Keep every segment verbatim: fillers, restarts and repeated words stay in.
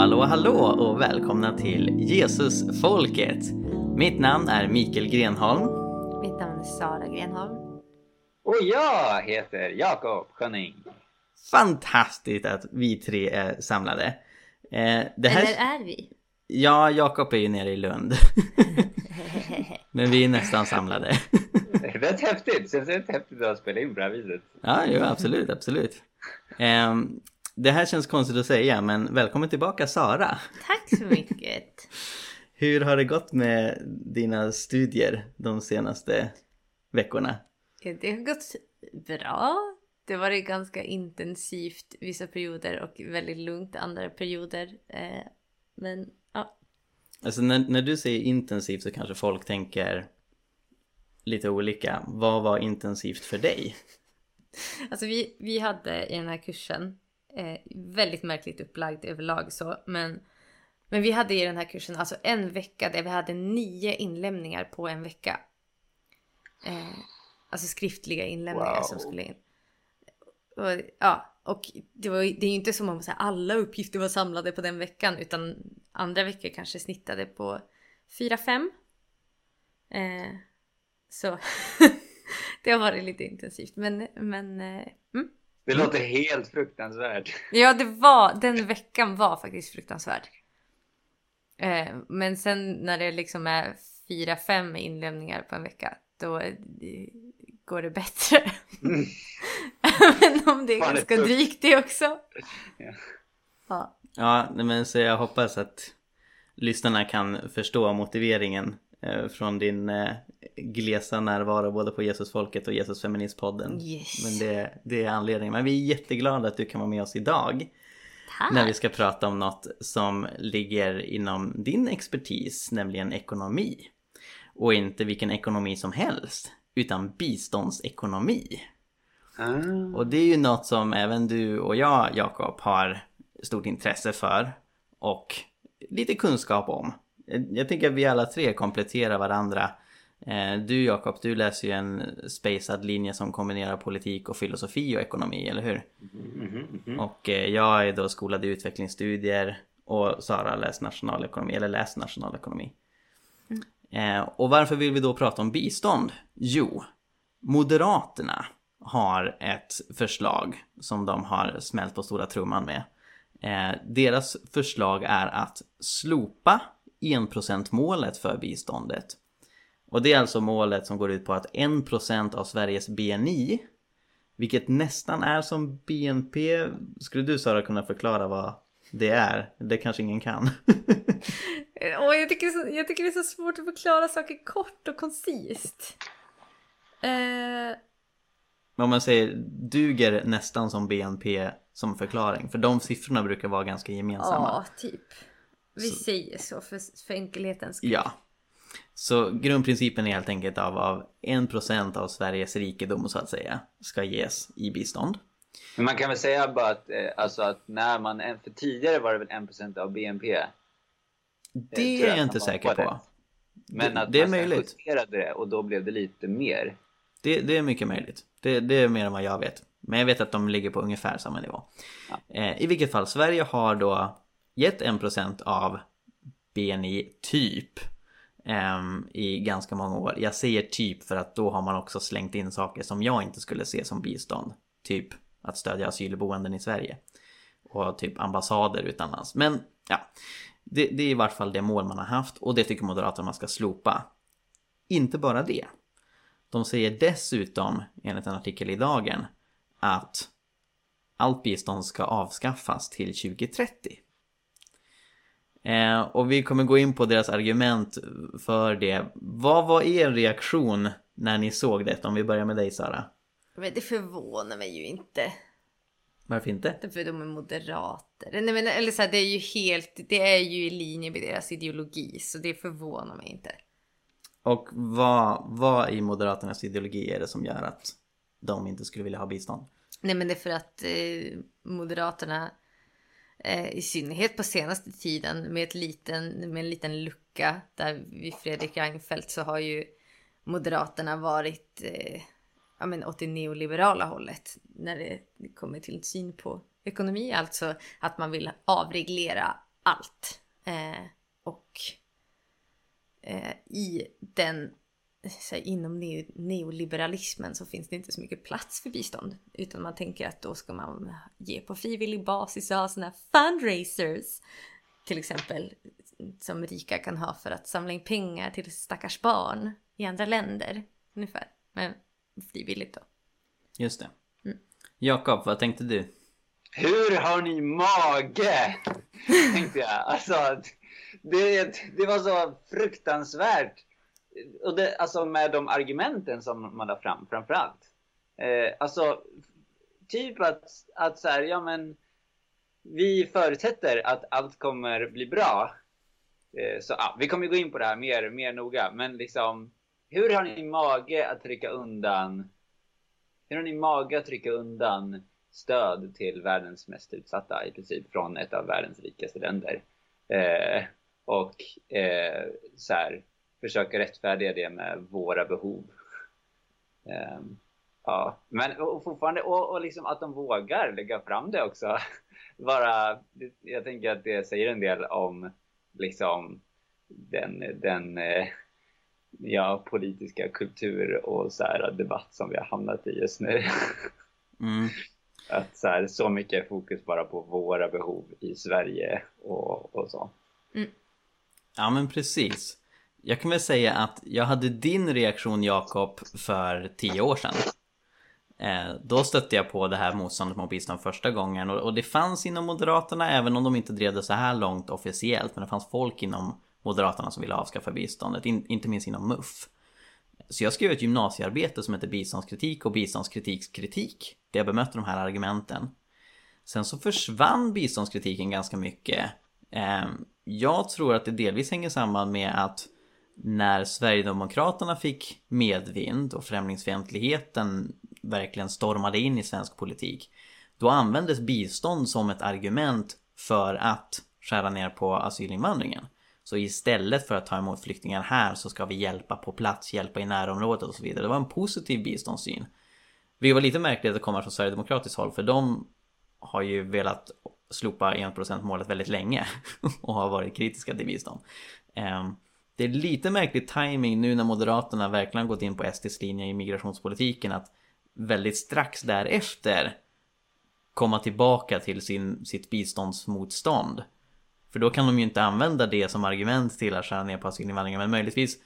hallå, hallå och välkomna till Jesusfolket. Mitt namn är Mikael Grenholm. Mitt namn är Sara Grenholm. Och jag heter Jakob Könning. Fantastiskt att vi tre är samlade. Eh, det här... Eller är vi? Ja, Jakob är ju nere i Lund. Men vi är nästan samlade. Det är häftigt. Det är häftigt att spela in bra viset. Ja, jo, absolut, absolut. Eh, Det här känns konstigt att säga, men välkommen tillbaka Sara. Tack så mycket. Hur har det gått med dina studier de senaste veckorna? Det har gått bra. Det har varit ganska intensivt vissa perioder och väldigt lugnt andra perioder. Men ja. Alltså när, när du säger intensivt så kanske folk tänker lite olika. Vad var intensivt för dig? Alltså vi, vi hade i den här kursen Eh, väldigt märkligt upplagt överlag så, men, men vi hade i den här kursen alltså en vecka där vi hade nio inlämningar på en vecka, eh, alltså skriftliga inlämningar. Wow. Som skulle in och, ja, och det, var, det är ju inte som om så här, alla uppgifter var samlade på den veckan, utan andra veckor kanske snittade på fyra fem, eh, så det har varit lite intensivt, men, men eh, mm. Det låter helt fruktansvärt. Ja, det var, den veckan var faktiskt fruktansvärd. Eh, men sen när det liksom är fyra, fem inlämningar på en vecka, då det, går det bättre. Mm. Men om det är fan ganska det drygt det också. Ja. Ja. Ja, men så jag hoppas att lyssnarna kan förstå motiveringen från din glesa närvaro både på Jesusfolket och Jesusfeministpodden. Yes. Men det, det är anledningen. Men vi är jätteglada att du kan vara med oss idag. Tack. När vi ska prata om något som ligger inom din expertis, nämligen ekonomi. Och inte vilken ekonomi som helst, utan biståndsekonomi. Mm. Och det är ju något som även du och jag, Jakob, har stort intresse för och lite kunskap om. Jag tänker att vi alla tre kompletterar varandra. Du Jakob, du läser ju en spacad linje som kombinerar politik och filosofi och ekonomi, eller hur? Mm-hmm, mm-hmm. Och jag är då skolad i utvecklingsstudier och Sara läser nationalekonomi, eller läser nationalekonomi. Mm. Och varför vill vi då prata om bistånd? Jo, Moderaterna har ett förslag som de har smält på stora trumman med. Deras förslag är att slopa en procent-målet för biståndet. Och det är alltså målet som går ut på att en procent av Sveriges B N I, vilket nästan är som B N P. Skulle du Sara kunna förklara vad det är? Det kanske ingen kan. oh, jag, tycker så, jag tycker det är så svårt att förklara saker kort och koncist. Eh... Men om man säger duger nästan som B N P som förklaring, för de siffrorna brukar vara ganska gemensamma. Ja, typ. Vi säger så för, för enkelhetens skull. Ja. Så grundprincipen är helt enkelt av, av en procent av Sveriges rikedom så att säga ska ges i bistånd. Men man kan väl säga bara att, alltså att när man, för tidigare var det väl en procent av B N P. Det är jag inte säker på. Men att det är möjligt. Det och då blev det lite mer. Det, det är mycket möjligt. Det, det är mer än vad jag vet. Men jag vet att de ligger på ungefär samma nivå. Ja. Eh, I vilket fall Sverige har då gett en procent av B N I typ um, i ganska många år. Jag säger typ för att då har man också slängt in saker som jag inte skulle se som bistånd. Typ att stödja asylboenden i Sverige. Och typ ambassader utomlands. Men ja, det, det är i varje fall det mål man har haft. Och det tycker Moderaterna ska slopa. Inte bara det. De säger dessutom, enligt en artikel i Dagen, att allt bistånd ska avskaffas till tjugo trettio. Eh, och vi kommer gå in på deras argument för det. Vad var er reaktion när ni såg det? Om vi börjar med dig Sara. Men det förvånar mig ju inte. Varför inte? För de är moderater. Nej, men, eller så här, det är ju helt, det är ju i linje med deras ideologi, så det förvånar mig inte. Och vad, vad i Moderaternas ideologi är det som gör att de inte skulle vilja ha bistånd? Nej, men det är för att eh, Moderaterna, i synnerhet på senaste tiden med, ett liten, med en liten lucka där vid Fredrik Reinfeldt, så har ju Moderaterna varit eh, ja, men åt det neoliberala hållet när det kommer till syn på ekonomi, alltså att man vill avreglera allt. Eh, och eh, i den, så här, inom neo- neoliberalismen så finns det inte så mycket plats för bistånd. Utan man tänker att då ska man ge på frivillig basis och ha sådana här fundraisers. Till exempel som rika kan ha för att samla in pengar till stackars barn i andra länder. Ungefär. Men frivilligt då. Just det. Mm. Jakob, vad tänkte du? Hur har ni mage? Tänkte jag. Alltså, det, det var så fruktansvärt. Och det, alltså med de argumenten som man la fram, framförallt. Eh, alltså, typ att, att så här, ja men vi förutsätter att allt kommer bli bra. Eh, så ja, vi kommer gå in på det här mer, mer noga. Men liksom, hur har ni mage att trycka undan hur har ni mage att trycka undan stöd till världens mest utsatta i princip från ett av världens rikaste länder? Eh, och eh, så här, försöka rättfärdiga det med våra behov. Um, ja, men och fortfarande och, och liksom att de vågar lägga fram det också. Bara, jag tänker att det säger en del om liksom den den ja politiska kultur och så här debatt som vi har hamnat i just nu. Mm. Att så här, så mycket fokus bara på våra behov i Sverige och och så. Mm. Ja, men precis. Jag kan väl säga att jag hade din reaktion, Jakob, för tio år sedan. Eh, då stötte jag på det här motståndet mot bistånd första gången. Och, och det fanns inom Moderaterna, även om de inte drev det så här långt officiellt. Men det fanns folk inom Moderaterna som ville avskaffa biståndet, in, inte minst inom M U F. Så jag skrev ett gymnasiearbete som heter biståndskritik och biståndskritikkritik. Där jag bemötte de här argumenten. Sen så försvann biståndskritiken ganska mycket. Eh, jag tror att det delvis hänger samman med att när Sverigedemokraterna fick medvind och främlingsfientligheten verkligen stormade in i svensk politik, då användes bistånd som ett argument för att skära ner på asylinvandringen. Så istället för att ta emot flyktingar här så ska vi hjälpa på plats, hjälpa i närområdet och så vidare. Det var en positiv biståndssyn. Vi var lite märkligt att komma från Sverigedemokratiskt håll, för de har ju velat slopa en procent-målet väldigt länge och har varit kritiska till bistånd. Um, Det är lite märklig timing nu när Moderaterna verkligen gått in på S D:s linje i migrationspolitiken, att väldigt strax därefter komma tillbaka till sin, sitt biståndsmotstånd. För då kan de ju inte använda det som argument till att skära ner på asylinvandringen, men möjligtvis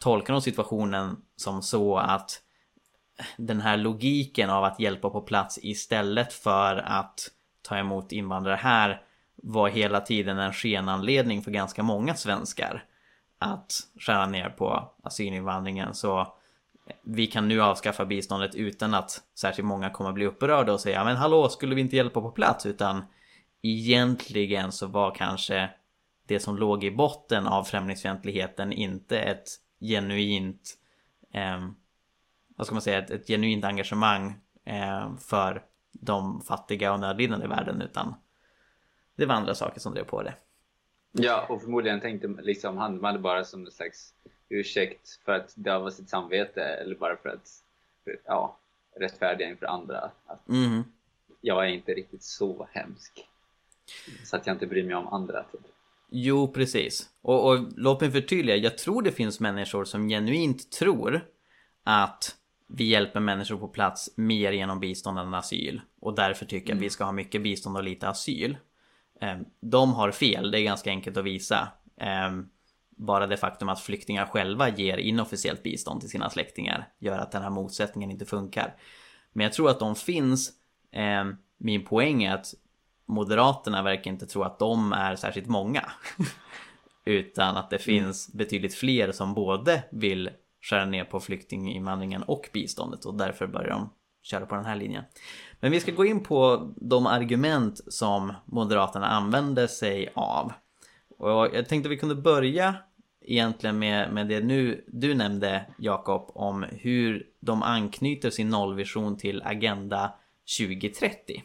tolkar de situationen som så att den här logiken av att hjälpa på plats istället för att ta emot invandrare här var hela tiden en skenanledning för ganska många svenskar att skära ner på asylinvandringen, så vi kan nu avskaffa biståndet utan att särskilt många kommer bli upprörda och säga men hallå, skulle vi inte hjälpa på plats? Utan egentligen så var kanske det som låg i botten av främlingsfientligheten inte ett genuint eh, vad ska man säga ett, ett genuint engagemang eh, för de fattiga och nödlidande i världen, utan det var andra saker som drev på det. Ja, och förmodligen tänkte liksom han hade bara som en slags ursäkt för att döva sitt samvete, eller bara för att för, ja, rättfärdiga inför andra att mm. jag är inte riktigt så hemsk så att jag inte bryr mig om andra typ. Jo, precis. Och, och låt mig förtydliga, jag tror det finns människor som genuint tror att vi hjälper människor på plats mer genom bistånd än asyl, och därför tycker mm. att vi ska ha mycket bistånd och lite asyl. De har fel, det är ganska enkelt att visa. Bara det faktum att flyktingar själva ger inofficiellt bistånd till sina släktingar gör att den här motsättningen inte funkar. Men jag tror att de finns. Min poäng är att Moderaterna verkar inte tro att de är särskilt många utan att det finns betydligt fler som både vill skära ner på flyktinginvandringen och biståndet, och därför börjar de köra på den här linjen. Men vi ska gå in på de argument som Moderaterna använder sig av. Och jag tänkte vi kunde börja egentligen med, med det nu du nämnde, Jakob, om hur de anknyter sin nollvision till Agenda tjugo trettio.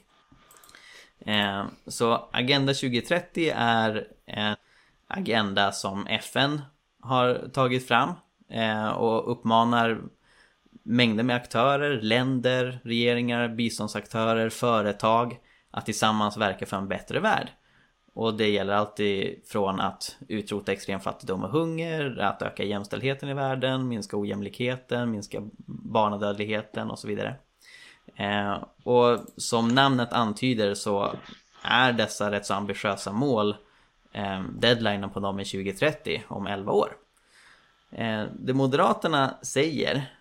Eh, så Agenda tjugo trettio är en agenda som F N har tagit fram eh, och uppmanar mängder med aktörer, länder, regeringar, biståndsaktörer, företag att tillsammans verka för en bättre värld. Och det gäller alltid från att utrota extrem fattigdom och hunger, att öka jämställdheten i världen, minska ojämlikheten, minska barnadödligheten och så vidare. Eh, och som namnet antyder så är dessa rätt så ambitiösa mål, eh, deadlinen på dem är tjugo trettio, om elva år. Eh, det Moderaterna säger,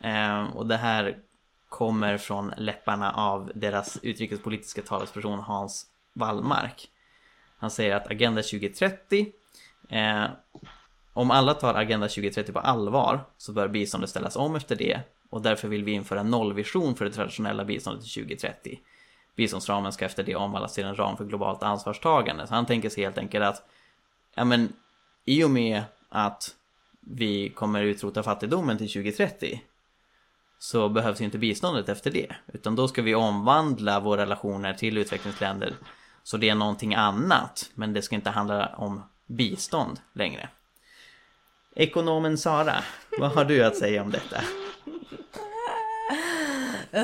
eh, och det här kommer från läpparna av deras utrikespolitiska talesperson Hans Wallmark. Han säger att Agenda tjugo trettio, eh, om alla tar Agenda tjugo trettio på allvar så bör biståndet ställas om efter det, och därför vill vi införa en nollvision för det traditionella biståndet till tjugo trettio. Biståndsramen ska efter det omvandlas till en ram för globalt ansvarstagande. Så han tänker sig helt enkelt att ja, men, i och med att vi kommer utrota fattigdomen till tjugo trettio så behövs ju inte biståndet efter det, utan då ska vi omvandla våra relationer till utvecklingsländer. Så det är någonting annat, men det ska inte handla om bistånd längre. Ekonomen Sara, vad har du att säga om detta? Uh,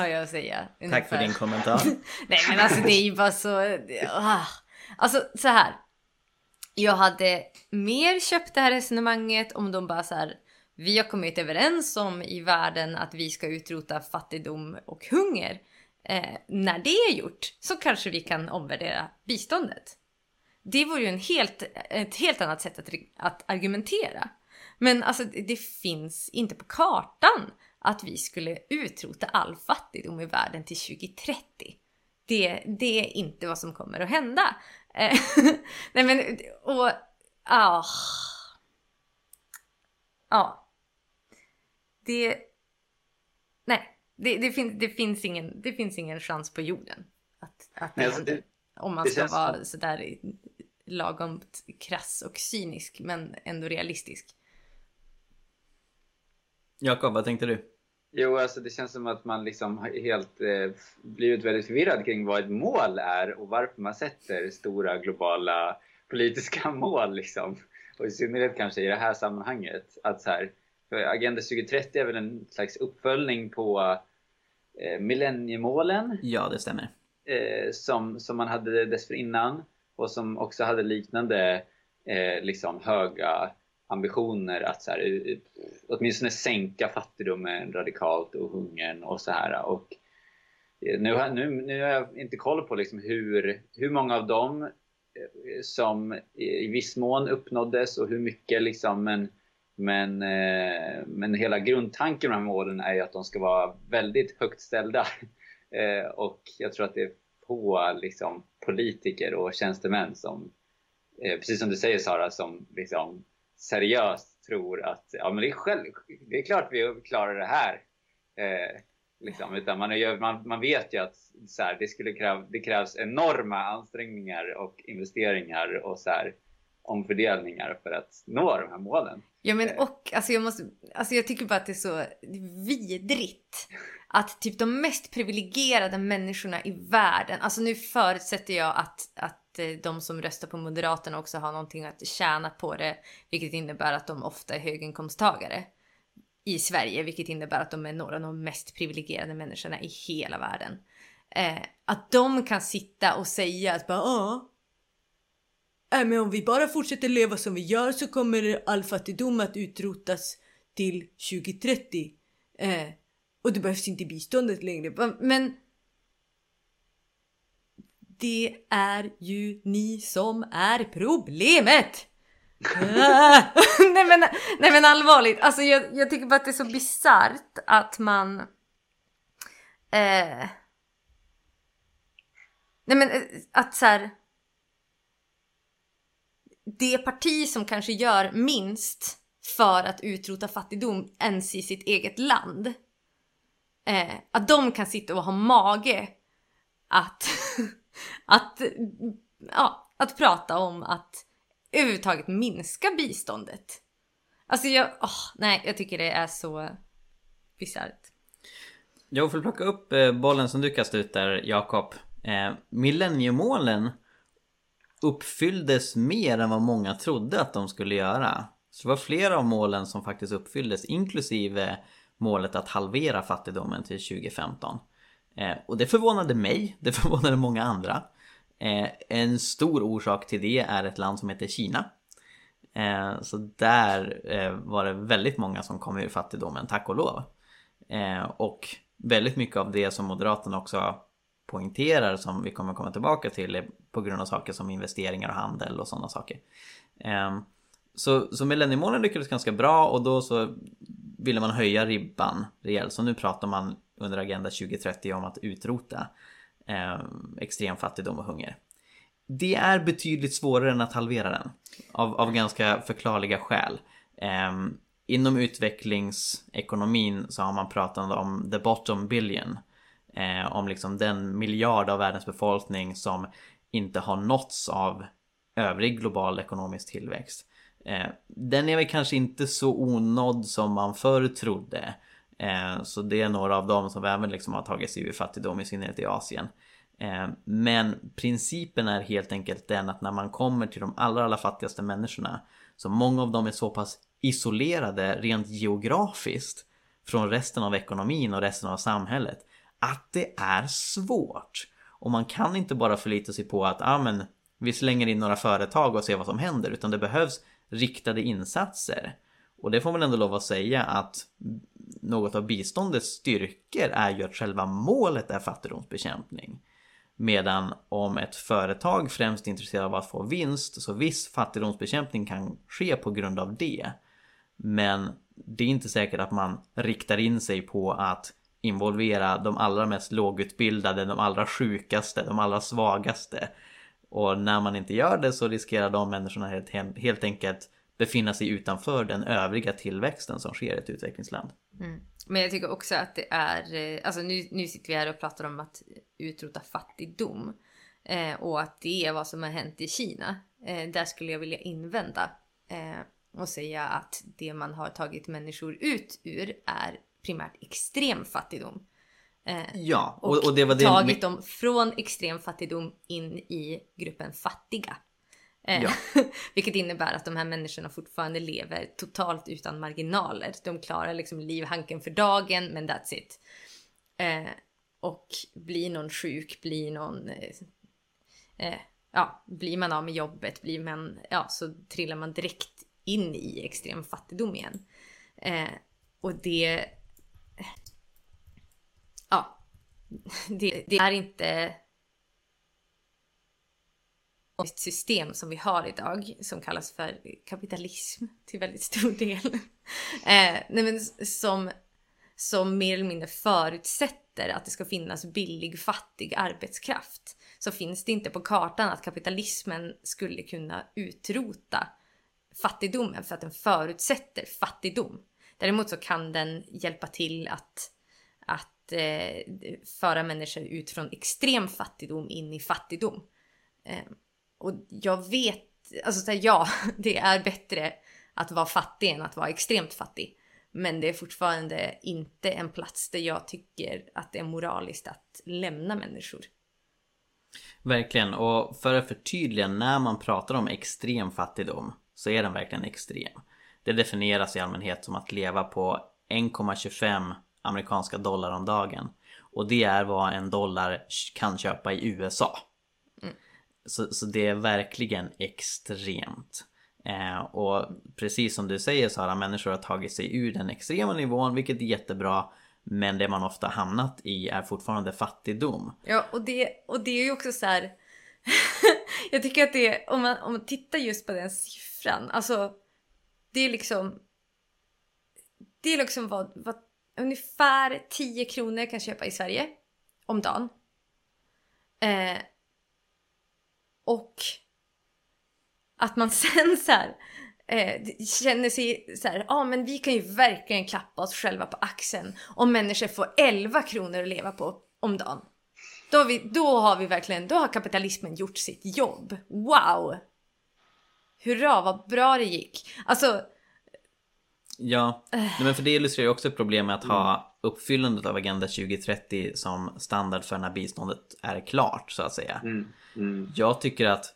har jag att säga. Ungefär. Tack för din kommentar. Nej, men alltså det är ju bara så... Uh. Alltså så här. Jag hade mer köpt det här resonemanget om de bara så här... Vi har kommit överens om i världen att vi ska utrota fattigdom och hunger. Eh, när det är gjort så kanske vi kan omvärdera biståndet. Det vore ju en helt, ett helt annat sätt att, att argumentera. Men alltså, det finns inte på kartan att vi skulle utrota all fattigdom i världen till tjugo trettio. Det, det är inte vad som kommer att hända. Eh, nej men, och... Ah. Ja, det, nej, det, det, fin, det, finns ingen, det finns ingen chans på jorden att, att nej, alltså det, om man ska vara som... sådär lagom krass och cynisk men ändå realistisk. Jakob, vad tänkte du? Jo, alltså det känns som att man liksom helt eh, blivit väldigt förvirrad kring vad ett mål är och varför man sätter stora globala politiska mål liksom. Och i synnerhet kanske i det här sammanhanget att så här, Agenda tjugo trettio är väl en slags uppföljning på eh, millenniemålen. Ja, det stämmer. Eh, som, som man hade dessförinnan och som också hade liknande eh, liksom höga ambitioner att så här, åtminstone sänka fattigdomen radikalt och hungern och så här. Och eh, nu, nu, nu har jag inte koll på liksom hur, hur många av dem som i viss mån uppnåddes och hur mycket liksom, men, men, men hela grundtanken med de här målen är ju att de ska vara väldigt högt ställda och jag tror att det är få liksom, politiker och tjänstemän som, precis som du säger Sara, som liksom, seriöst tror att ja, men det, är själv, det är klart vi klarar det här liksom, utan man, är, man, man vet ju att så här, det, skulle kräva, det krävs enorma ansträngningar och investeringar och så här, omfördelningar för att nå de här målen. Ja, men och alltså jag, måste, alltså jag tycker bara att det är så vidrigt att typ de mest privilegierade människorna i världen, alltså nu förutsätter jag att, att de som röstar på Moderaterna också har någonting att tjäna på det, vilket innebär att de ofta är höginkomsttagare i Sverige, vilket innebär att de är några av de mest privilegierade människorna i hela världen. Eh, att de kan sitta och säga att bara, ja, äh, men om vi bara fortsätter leva som vi gör så kommer all fattigdom att utrotas till tjugo trettio. Eh, och det behövs inte biståndet längre. Men det är ju ni som är problemet! nej, men, nej men allvarligt. Alltså jag, jag tycker bara att det är så bizarrt att man eh, nej men att så här, det parti som kanske gör minst för att utrota fattigdom ens i sitt eget land eh, att de kan sitta och ha mage att att, ja, att prata om att överhuvudtaget minska biståndet. Alltså jag, åh, nej, jag tycker det är så bizarrt. Jag får plocka upp bollen som du kastade ut där, Jakob. Eh, millenniemålen uppfylldes mer än vad många trodde att de skulle göra. Så det var flera av målen som faktiskt uppfylldes, inklusive målet att halvera fattigdomen till tjugo femton. Eh, och det förvånade mig, det förvånade många andra. Eh, en stor orsak till det är ett land som heter Kina. Eh, så där eh, var det väldigt många som kom ur fattigdomen, tack och lov. Eh, och väldigt mycket av det som Moderaterna också poängterar, som vi kommer komma tillbaka till, är på grund av saker som investeringar och handel och sådana saker. Eh, så, så millenniemålen lyckades ganska bra, och då så ville man höja ribban rejält. Så nu pratar man under Agenda tjugo trettio om att utrota eh, extrem fattigdom och hunger. Det är betydligt svårare än att halvera den, av, av ganska förklarliga skäl. Eh, inom utvecklingsekonomin så har man pratat om the bottom billion, eh, om liksom den miljard av världens befolkning som inte har nåtts av övrig global ekonomisk tillväxt. Eh, den är väl kanske inte så onådd som man förr trodde. Eh, så det är några av dem som även liksom har tagit sig ur fattigdom, i synnerhet i Asien. Eh, men principen är helt enkelt den att när man kommer till de allra, allra fattigaste människorna, så många av dem är så pass isolerade rent geografiskt från resten av ekonomin och resten av samhället att det är svårt. Och man kan inte bara förlita sig på att ah, men, vi slänger in några företag och ser vad som händer, utan det behövs riktade insatser. Och det får man ändå lov att säga att något av biståndets styrkor är ju att själva målet är fattigdomsbekämpning. Medan om ett företag främst är intresserat av att få vinst, så viss fattigdomsbekämpning kan ske på grund av det. Men det är inte säkert att man riktar in sig på att involvera de allra mest lågutbildade, de allra sjukaste, de allra svagaste. Och när man inte gör det så riskerar de människorna helt, helt enkelt befinna sig utanför den övriga tillväxten som sker i ett utvecklingsland. Mm. Men jag tycker också att det är, alltså nu, nu sitter vi här och pratar om att utrota fattigdom eh, och att det är vad som har hänt i Kina. Eh, där skulle jag vilja invända eh, och säga att det man har tagit människor ut ur är primärt extrem fattigdom. Ja, och, och det var det... tagit dem från extrem fattigdom in i gruppen fattiga. Ja. Vilket innebär att de här människorna fortfarande lever totalt utan marginaler. De klarar liksom livhanken för dagen, men that's it. Eh, och blir någon sjuk, blir någon... Eh, ja, blir man av med jobbet, blir man, ja, så trillar man direkt in i extrem fattigdom igen. Eh, och det... Ja, det, det är inte ett system som vi har idag som kallas för kapitalism till väldigt stor del. eh, nej men som, som mer eller mindre förutsätter att det ska finnas billig, fattig arbetskraft. Så finns det inte på kartan att kapitalismen skulle kunna utrota fattigdomen för att den förutsätter fattigdom. Däremot så kan den hjälpa till att, att föra människor ut från extrem fattigdom in i fattigdom. Och jag vet, alltså så här, ja, det är bättre att vara fattig än att vara extremt fattig. Men det är fortfarande inte en plats där jag tycker att det är moraliskt att lämna människor. Verkligen, och för att förtydliga, när man pratar om extrem fattigdom så är den verkligen extrem. Det definieras i allmänhet som att leva på en komma tjugofem amerikanska dollar om dagen. Och det är vad en dollar kan köpa i U S A. Mm. Så, så det är verkligen extremt. Eh, och precis som du säger, Sara, människor har tagit sig ur den extrema nivån, vilket är jättebra. Men det man ofta hamnat i är fortfarande fattigdom. Ja, och det, och det är ju också så här... jag tycker att det är... Om man, om man tittar just på den siffran, alltså, det är liksom... Det är liksom vad... vad ungefär tio kronor kan köpa i Sverige om dagen. Eh, och att man sen så här, eh, känner sig så här, ja ah, men vi kan ju verkligen klappa oss själva på axeln om människor får elva kronor att leva på om dagen. Då har vi, då har vi verkligen, då har kapitalismen gjort sitt jobb. Wow! Hurra, vad bra det gick. Alltså... Ja, men för det illustrerar också problemet att ha uppfyllandet av Agenda tjugo trettio som standard för när biståndet är klart, så att säga. Mm. Mm. Jag tycker att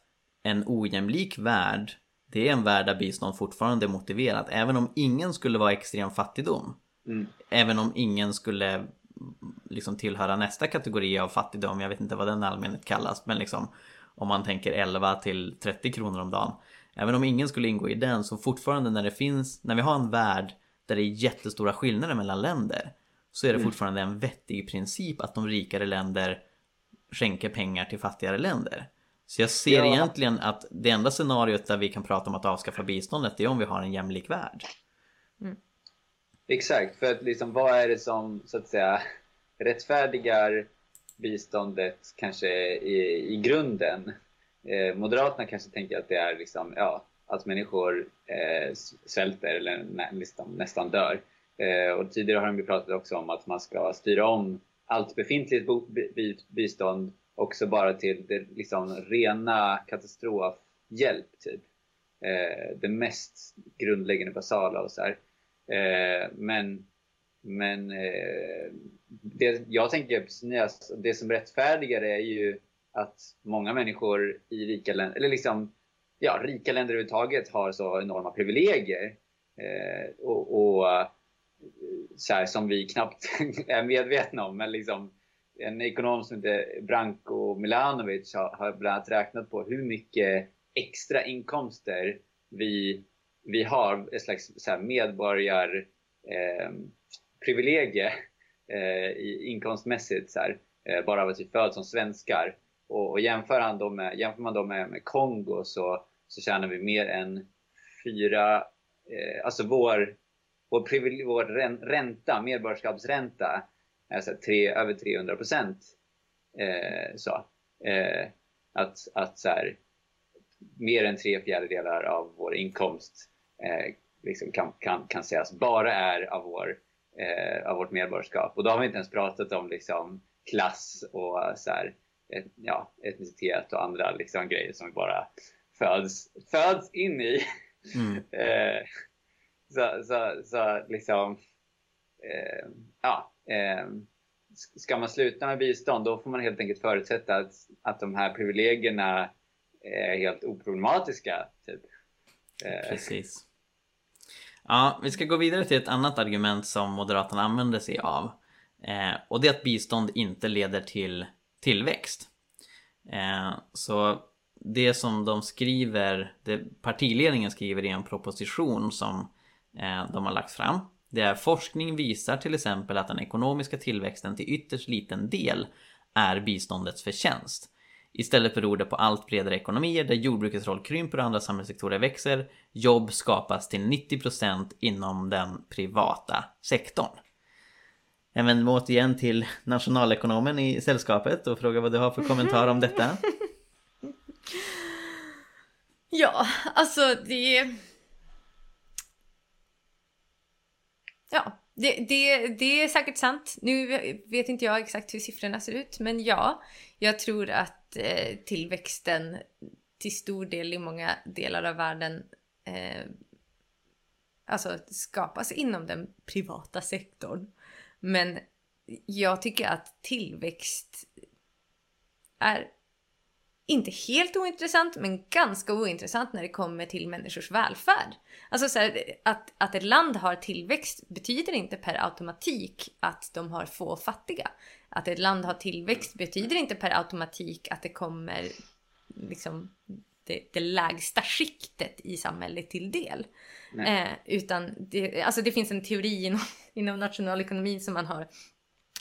en ojämlik värld, det är en värld där bistånd fortfarande är motiverat, även om ingen skulle vara extrem fattigdom. Mm. Även om ingen skulle liksom tillhöra nästa kategori av fattigdom. Jag vet inte vad den allmänt kallas, men liksom om man tänker elva till trettio kronor om dagen. Även om ingen skulle ingå i den, så fortfarande när det finns, när vi har en värld där det är jättestora skillnader mellan länder, så är det fortfarande en vettig princip att de rikare länder skänker pengar till fattigare länder. Så jag ser ja. egentligen att det enda scenariot där vi kan prata om att avskaffa biståndet är om vi har en jämlik värld. Mm. Exakt, för att liksom, vad är det som så att säga rättfärdigar biståndet kanske i, i grunden? Eh, Moderaterna kanske tänker att det är liksom, ja, att människor eh, svälter eller nä, liksom, nästan dör. Eh, och tidigare har de pratat också om att man ska styra om allt befintligt bistånd också bara till det, liksom, rena katastrofhjälp typ. Eh, det mest grundläggande basala och så här. Eh, men men eh, det, jag tänker det som rättfärdigar är ju att många människor i rika länder, eller liksom, ja, rika länder överhuvudtaget har så enorma privilegier eh, och, och så här, som vi knappt är medvetna om. Men liksom, en ekonom som heter Branko Milanovic har, har bland annat räknat på hur mycket extra inkomster vi Vi har ett slags så här medborgar eh, privilegie eh, inkomstmässigt så här, eh, bara av att vi föds som svenskar. Och, och jämför, han då med, jämför man då med, med Kongo, så, så tjänar vi mer än fyra, eh, alltså vår, vår, privile- vår ränta, medborgarskapsränta är så här tre, över trehundra procent. Eh, så, eh, att, att så här, mer än tre fjärdedelar av vår inkomst eh, liksom kan, kan, kan sägas bara är av, vår, eh, av vårt medborgarskap. Och då har vi inte ens pratat om liksom, klass och så här, et, ja, etnicitet och andra liksom, grejer som vi bara föds, föds in i. Mm. eh, så, så, så liksom, eh, ja, eh, ska man sluta med bistånd, då får man helt enkelt förutsätta att, att de här privilegierna är helt oproblematiska typ. Precis. Ja, vi ska gå vidare till ett annat argument som Moderaterna använder sig av, eh, och det är att bistånd inte leder till tillväxt. eh, Så det som de skriver, det partiledningen skriver i en proposition som eh, de har lagt fram, det är: forskning visar till exempel att den ekonomiska tillväxten till ytterst liten del är biståndets förtjänst. Istället beror det på allt bredare ekonomier där jordbrukets roll krymper och andra samhällssektorer växer. Jobb skapas till nittio procent inom den privata sektorn. Jag vänder mig återigen till nationalekonomen i sällskapet och frågar vad du har för kommentar om detta. Ja, alltså det... Ja, det, det, det är säkert sant. Nu vet inte jag exakt hur siffrorna ser ut, men ja, jag tror att tillväxten till stor del i många delar av världen eh, alltså skapas inom den privata sektorn. Men jag tycker att tillväxt är inte helt ointressant, men ganska ointressant när det kommer till människors välfärd. Alltså så här, att, att ett land har tillväxt betyder inte per automatik att de har få fattiga. Att ett land har tillväxt betyder inte per automatik att det kommer liksom, det, det lägsta skiktet i samhället till del. Eh, utan det, alltså det finns en teori inom, inom nationalekonomin som man har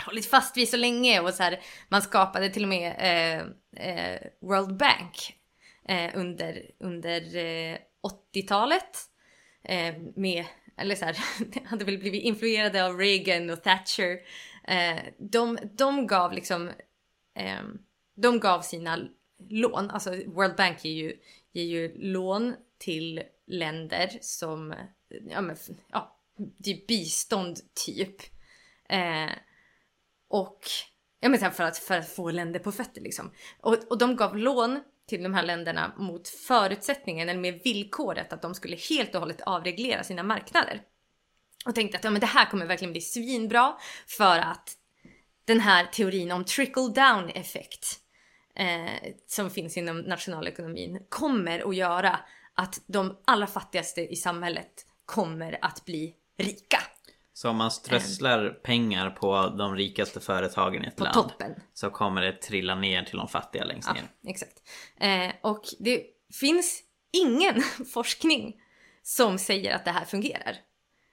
hållit fast vid så länge, och så här, man skapade till och med eh, eh, World Bank eh, under, under eh, åttiotalet eh, med, eller så här, hade väl blivit influerade av Reagan och Thatcher. Eh, de, de gav liksom eh, de gav sina lån, alltså World Bank ger ju, ger ju lån till länder som ja, men, ja, det är bistånd typ eh, och ja, men så här, för, att, för att få länder på fötter liksom. Och, och de gav lån till de här länderna mot förutsättningen, eller med villkoret att de skulle helt och hållet avreglera sina marknader. Och tänkte att ja, men det här kommer verkligen bli svinbra, för att den här teorin om trickle-down-effekt eh, som finns inom nationalekonomin kommer att göra att de allra fattigaste i samhället kommer att bli rika. Så om man strösslar mm. pengar på de rikaste företagen i ett på land toppen. Så kommer det trilla ner till de fattiga längst ja, ner. Exakt. Eh, och det finns ingen forskning som säger att det här fungerar.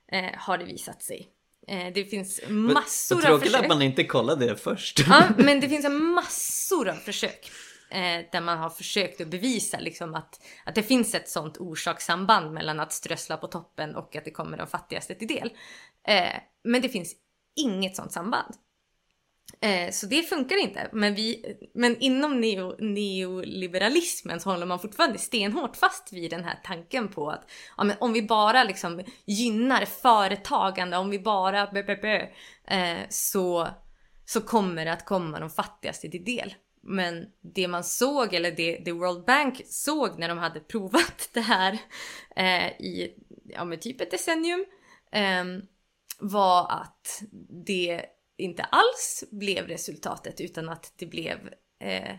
Eh, har det visat sig. Eh, det finns massor men, av tråkigt försök. Att man inte kollade det först. Ja, men det finns massor av försök. Eh, där man har försökt att bevisa liksom att, att det finns ett sånt orsakssamband mellan att strössla på toppen och att det kommer de fattigaste till del. Eh, men det finns inget sånt samband. Eh, så det funkar inte. Men, vi, men inom neo, neoliberalismen så håller man fortfarande stenhårt fast vid den här tanken på att ja, men om vi bara liksom gynnar företagande, om vi bara bö, bö, bö, eh, så, så kommer det att komma de fattigaste till del. Men det man såg, eller det, det World Bank såg när de hade provat det här eh, i ja, med typ ett decennium eh, var att det inte alls blev resultatet utan att det blev eh,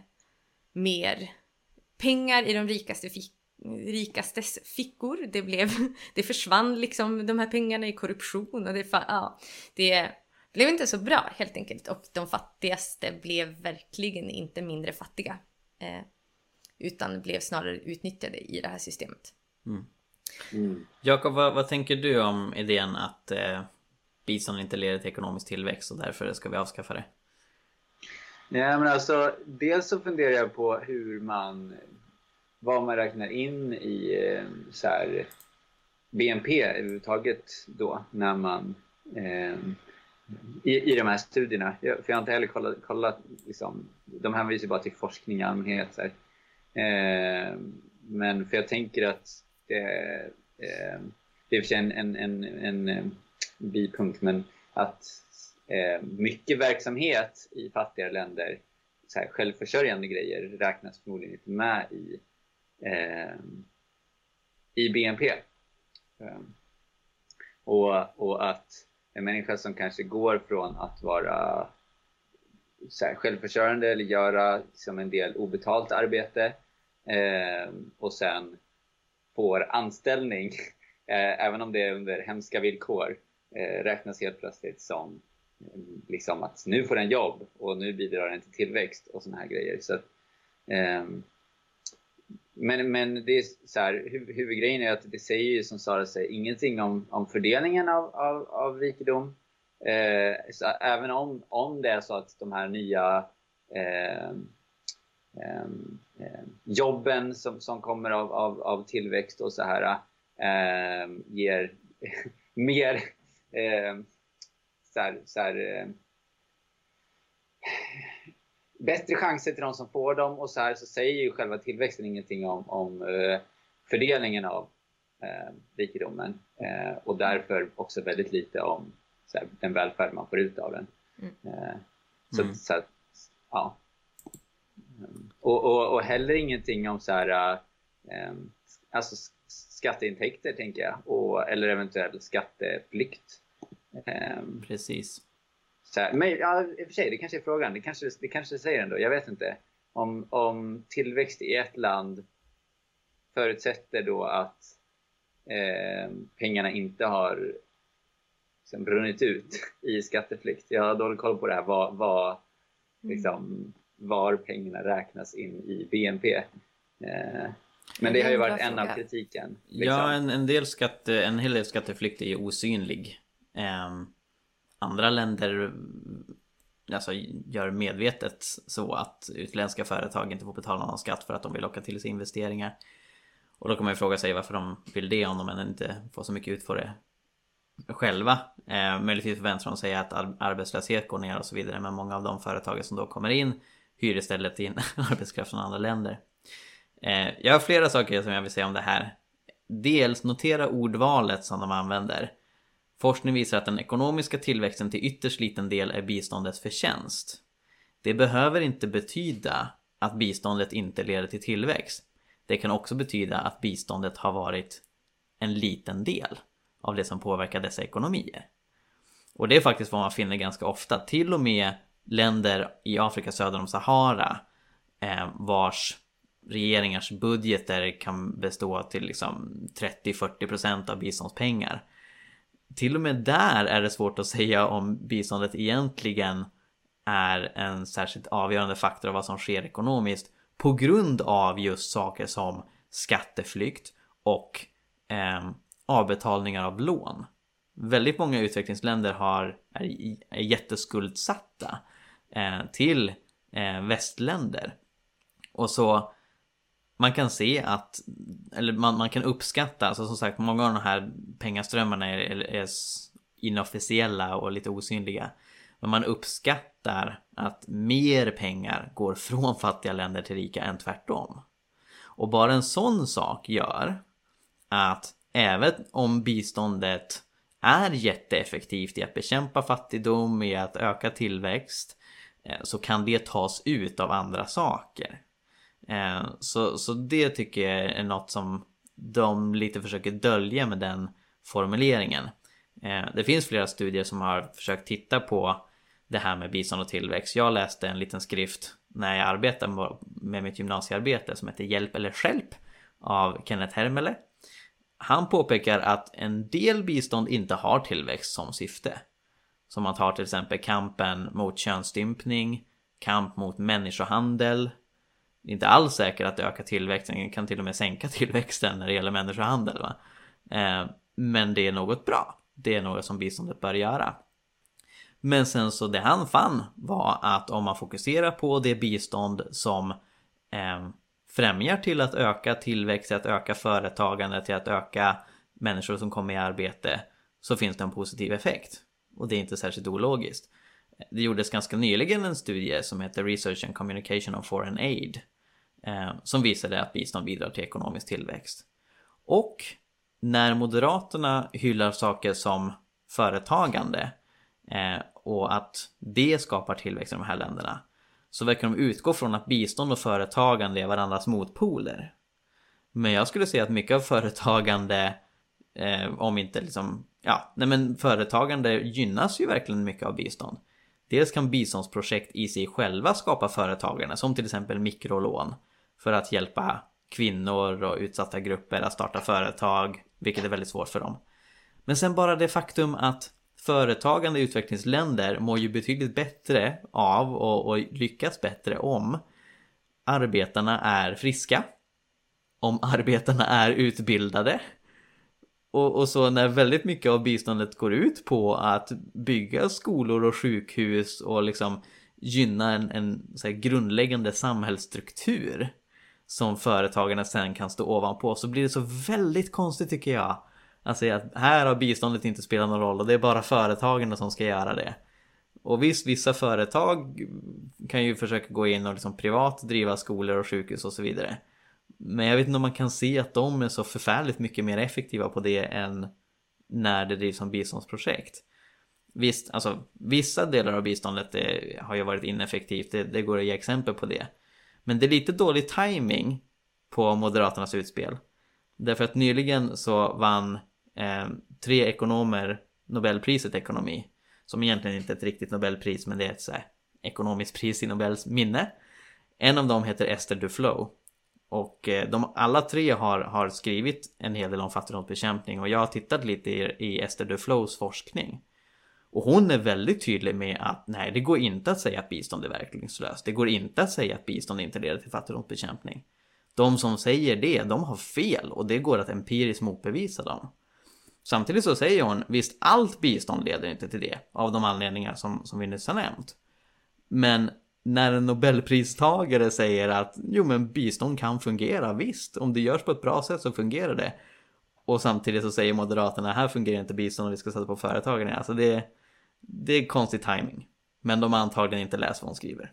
mer pengar i de rikaste fick, rikastes fickor. Det, blev, det försvann liksom de här pengarna i korruption och det, ja, det blev inte så bra helt enkelt. Och de fattigaste blev verkligen inte mindre fattiga. Eh, utan blev snarare utnyttjade i det här systemet. Mm. Mm. Jakob, vad, vad tänker du om idén att eh, bistånd inte leder till ekonomisk tillväxt och därför ska vi avskaffa det? Nej, men alltså, dels så funderar jag på hur man, vad man räknar in i eh, så här, B N P överhuvudtaget då när man... Eh, I, I de här studierna, för jag har inte heller kollat, kollat liksom, de här visar bara till forskning i allmänhet. Så här. Eh, men för jag tänker att det, eh, det är för sig en, en, en, en, en bipunkt, men att eh, mycket verksamhet i fattigare länder, så här, självförsörjande grejer räknas förmodligen inte med i, eh, i B N P. Eh, och, och att en människa som kanske går från att vara så här, självförsörjande eller göra liksom, en del obetalt arbete eh, och sen får anställning, eh, även om det är under hemska villkor, eh, räknas helt plötsligt som liksom, att nu får den jobb och nu bidrar den till tillväxt och såna här grejer. Så, eh, men, men det är så här, huv, huvudgrejen är att det säger ju som Sara säger ingenting om, om fördelningen av, av, av rikedom. Eh, så även om, om det är så att de här nya eh, eh, jobben som, som kommer av, av, av tillväxt och så här eh, ger mer eh, så här, så här, eh, bättre chanser till de som får dem och så här, så säger ju själva tillväxten ingenting om, om eh, fördelningen av eh, rikedomen eh, och därför också väldigt lite om så här, den välfärd man får ut av den. Eh, så, mm. så, ja. och, och, och heller ingenting om så här, eh, alltså skatteintäkter tänker jag, och, eller eventuell skatteplikt. Eh, Precis. Så här, men ja, i och för sig, det kanske är frågan. Det kanske det kanske säger ändå, jag vet inte. Om, om tillväxt i ett land förutsätter då att eh, pengarna inte har liksom, brunnit ut i skatteplikt. Jag har dålig koll på det här. Var, var, liksom, var pengarna räknas in i B N P. Eh, men det har ju varit en av kritiken. Liksom. Ja, en, en, del skatte, en hel del skatteflykt är ju osynlig. Eh, Andra länder alltså, gör medvetet så att utländska företag inte får betala någon skatt för att de vill locka till sig investeringar. Och då kan man ju fråga sig varför de vill det om de än inte får så mycket ut för det själva. Eh, möjligtvis förväntar de sig att ar- arbetslöshet går ner och så vidare. Men många av de företag som då kommer in hyr istället in arbetskraft från andra länder. Eh, jag har flera saker som jag vill säga om det här. Dels notera ordvalet som de använder. Forskning visar att den ekonomiska tillväxten till ytterst liten del är biståndets förtjänst. Det behöver inte betyda att biståndet inte leder till tillväxt. Det kan också betyda att biståndet har varit en liten del av det som påverkar dessa ekonomier. Och det är faktiskt vad man finner ganska ofta. Till och med länder i Afrika söder om Sahara vars regeringars budgeter kan bestå till liksom trettio till fyrtio procent av biståndspengar. till och med där är det svårt att säga om biståndet egentligen är en särskilt avgörande faktor av vad som sker ekonomiskt, på grund av just saker som skatteflykt och eh, avbetalningar av lån. Väldigt många utvecklingsländer har, är, är jätteskuldsatta eh, till eh, västländer. Och så man kan se att, eller man, man kan uppskatta, alltså som sagt, många av de här pengaströmmarna är, är, är inofficiella och lite osynliga. Men man uppskattar att mer pengar går från fattiga länder till rika än tvärtom. Och bara en sån sak gör att även om biståndet är jätteeffektivt i att bekämpa fattigdom, i att öka tillväxt, så kan det tas ut av andra saker. Så, så det tycker jag är något som de lite försöker dölja med den formuleringen. Det finns flera studier som har försökt titta på det här med bistånd och tillväxt. Jag läste en liten skrift när jag arbetade med mitt gymnasiearbete som heter Hjälp eller stjälp av Kenneth Hermele. Han påpekar att en del bistånd inte har tillväxt som syfte. Som man tar till exempel kampen mot könsstympning, kamp mot människohandel. Det är inte alls säkert att öka tillväxten, det kan till och med sänka tillväxten när det gäller människohandel. Va? Men det är något bra. Det är något som biståndet bör göra. Men sen så det han fann var att om man fokuserar på det bistånd som eh, främjar till att öka tillväxt, till att öka företagande, till att öka människor som kommer i arbete, så finns det en positiv effekt. Och det är inte särskilt ologiskt. Det gjordes ganska nyligen en studie som heter Research and Communication on Foreign Aid eh, som visade att bistånd bidrar till ekonomisk tillväxt. Och när Moderaterna hyllar saker som företagande eh, och att det skapar tillväxt i de här länderna, så verkar de utgå från att bistånd och företagande är varandras motpoler. Men jag skulle säga att mycket av företagande, eh, om inte liksom, ja, nej men företagande gynnas ju verkligen mycket av bistånd. Dels kan biståndsprojekt i sig själva skapa företagarna, som till exempel mikrolån för att hjälpa kvinnor och utsatta grupper att starta företag, vilket är väldigt svårt för dem. Men sen bara det faktum att företagande i utvecklingsländer mår ju betydligt bättre av och, och lyckas bättre om arbetarna är friska, om arbetarna är utbildade. Och, och så när väldigt mycket av biståndet går ut på att bygga skolor och sjukhus och liksom gynna en, en så här grundläggande samhällsstruktur som företagarna sen kan stå ovanpå, så blir det så väldigt konstigt tycker jag. Alltså att här har biståndet inte spelat någon roll och det är bara företagarna som ska göra det. Och visst, vissa företag kan ju försöka gå in och liksom privat driva skolor och sjukhus och så vidare. Men jag vet inte om man kan se att de är så förfärligt mycket mer effektiva på det än när det drivs som biståndsprojekt. Visst, alltså vissa delar av biståndet är, har ju varit ineffektivt, det, det går att ge exempel på det. Men det är lite dålig timing på Moderaternas utspel. Därför att nyligen så vann eh, tre ekonomer Nobelpriset ekonomi. Som egentligen inte är ett riktigt Nobelpris, men det är ett så här, ekonomiskt pris i Nobels minne. En av dem heter Esther Duflo. Och eh, de, alla tre har, har skrivit en hel del om fattigdomsbekämpning. Och jag har tittat lite i, i Esther Duflos forskning. Och hon är väldigt tydlig med att nej, det går inte att säga att bistånd är verkningslöst. Det går inte att säga att bistånd inte leder till fattigdomsbekämpning. De som säger det, de har fel och det går att empiriskt motbevisa dem. Samtidigt så säger hon, visst allt bistånd leder inte till det av de anledningar som, som vi nyss har nämnt. Men när en Nobelpristagare säger att jo men bistånd kan fungera, visst om det görs på ett bra sätt så fungerar det. Och samtidigt så säger Moderaterna, här fungerar inte bistånd och vi ska sätta på företagarna. Alltså det Det är konstig timing. Men de har antagligen inte läst vad hon skriver.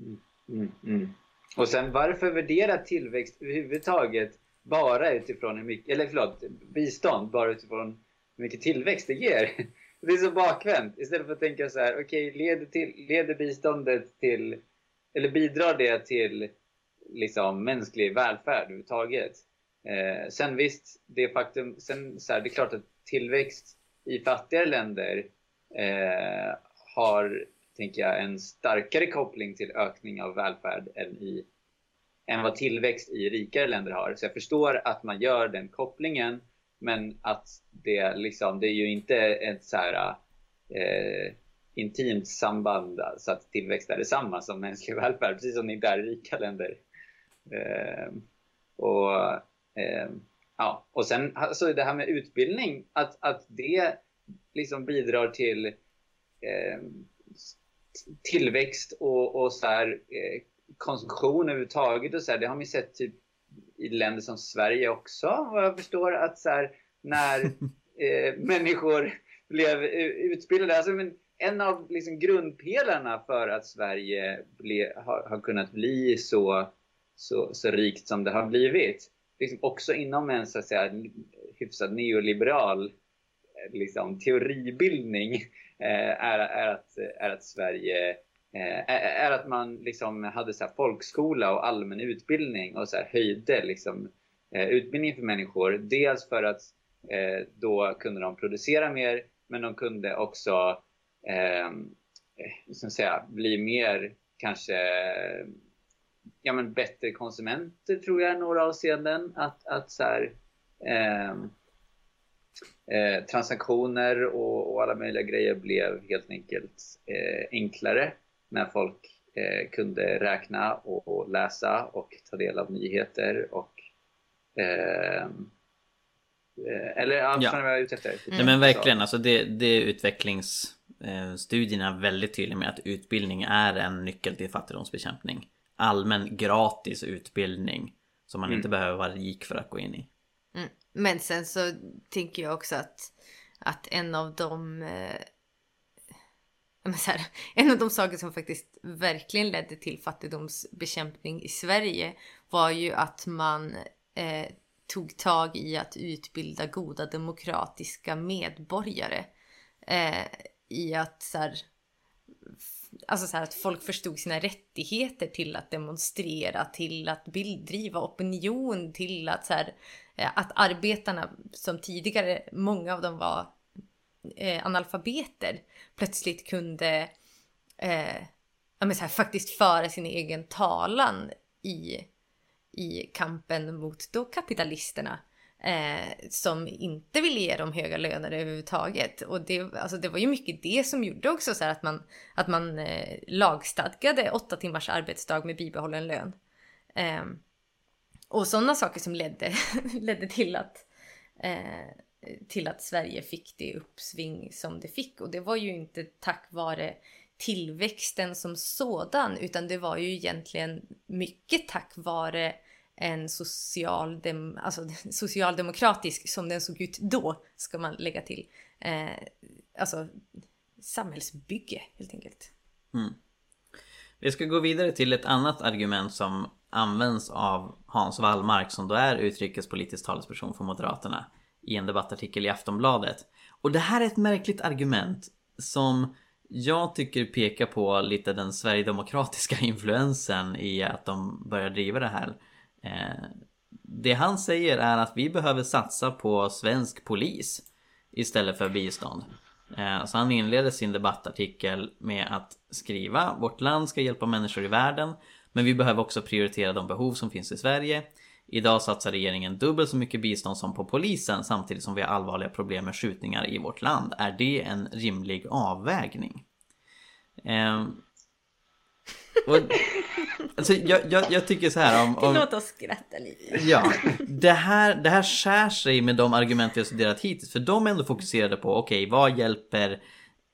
Mm, mm, mm. Och sen varför värdera tillväxt överhuvudtaget bara utifrån hur mycket, eller förlåt, bistånd bara utifrån hur mycket tillväxt det ger? Det är så bakvänt. Istället för att tänka så här, okej, leder, till, leder biståndet till, eller bidrar det till liksom mänsklig välfärd överhuvudtaget? Eh, sen visst, det faktum, sen så här, det är klart att tillväxt i fattigare länder eh, har, tänker jag, en starkare koppling till ökning av välfärd än, i, än vad tillväxt i rikare länder har. Så jag förstår att man gör den kopplingen, Men att det liksom, det är ju inte ett så här eh, intimt samband, så att tillväxt är detsamma som mänsklig välfärd, precis som i där rika länder. Eh, och eh, ja, och sen alltså det här med utbildning, att att det liksom bidrar till eh, tillväxt och och så här eh, konsumtion överhuvudtaget och så här, det har man ju sett typ i länder som Sverige också, vad jag förstår, att så här, när eh, människor blev utbildade, alltså, men en av liksom grundpelarna för att Sverige ble, har, har kunnat bli så, så, så rikt som det har blivit, liksom också inom en så att säga hyfsad neoliberal liksom teoribildning, eh, är, är, att, är att Sverige är att man liksom hade så här folkskola och allmän utbildning och så här höjde liksom utbildningen för människor, dels för att då kunde de producera mer, men de kunde också eh, så säga, bli mer kanske, ja, men bättre konsumenter, tror jag, i några avseenden, att, att så här, eh, eh, transaktioner och, och alla möjliga grejer blev helt enkelt eh, enklare när folk eh, kunde räkna och, och läsa och ta del av nyheter och eh, eller ja, ja. Vad jag är ute efter. Mm. Nej, men verkligen, alltså det, det är utvecklingsstudierna väldigt tydliga med att utbildning är en nyckel till fattigdomsbekämpning. Allmän gratis utbildning som man mm. inte behöver vara rik för att gå in i. Mm. Men sen så tänker jag också att, att en av de eh... Men så här, en av de saker som faktiskt verkligen ledde till fattigdomsbekämpning i Sverige var ju att man eh, tog tag i att utbilda goda demokratiska medborgare, eh, i att så här, alltså så här, att folk förstod sina rättigheter till att demonstrera, till att bild, driva opinion, till att så här, eh, att arbetarna som tidigare, många av dem var Eh, analfabeter, plötsligt kunde eh, ja, men så här, faktiskt föra sin egen talan i, i kampen mot då kapitalisterna eh, som inte ville ge dem höga löner överhuvudtaget. Och det, alltså, det var ju mycket det som gjorde också så här, att man, att man eh, lagstadgade åtta timmars arbetsdag med bibehållen lön. Eh, och sådana saker som ledde, ledde till att eh, till att Sverige fick det uppsving som det fick. Och det var ju inte tack vare tillväxten som sådan, utan det var ju egentligen mycket tack vare en social dem, alltså socialdemokratisk, som den såg ut då, ska man lägga till, eh, alltså samhällsbygge helt enkelt. Mm. Vi ska gå vidare till ett annat argument som används av Hans Wallmark, som då är utrikespolitisk talesperson för Moderaterna, i en debattartikel i Aftonbladet. Och det här är ett märkligt argument som jag tycker pekar på lite den sverigedemokratiska influensen i att de börjar driva det här. Det han säger är att vi behöver satsa på svensk polis istället för bistånd. Så han inleder sin debattartikel med att skriva: vårt land ska hjälpa människor i världen, men vi behöver också prioritera de behov som finns i Sverige. Idag satsar regeringen dubbelt så mycket bistånd som på polisen, samtidigt som vi har allvarliga problem med skjutningar i vårt land. Är det en rimlig avvägning? Eh, och, alltså, jag, jag, jag tycker så här... Om, om, det låter oss skratta lite. Ja, det här, det här skär sig med de argument vi har studerat hittills. För de är ändå fokuserade på, okej, okay, vad hjälper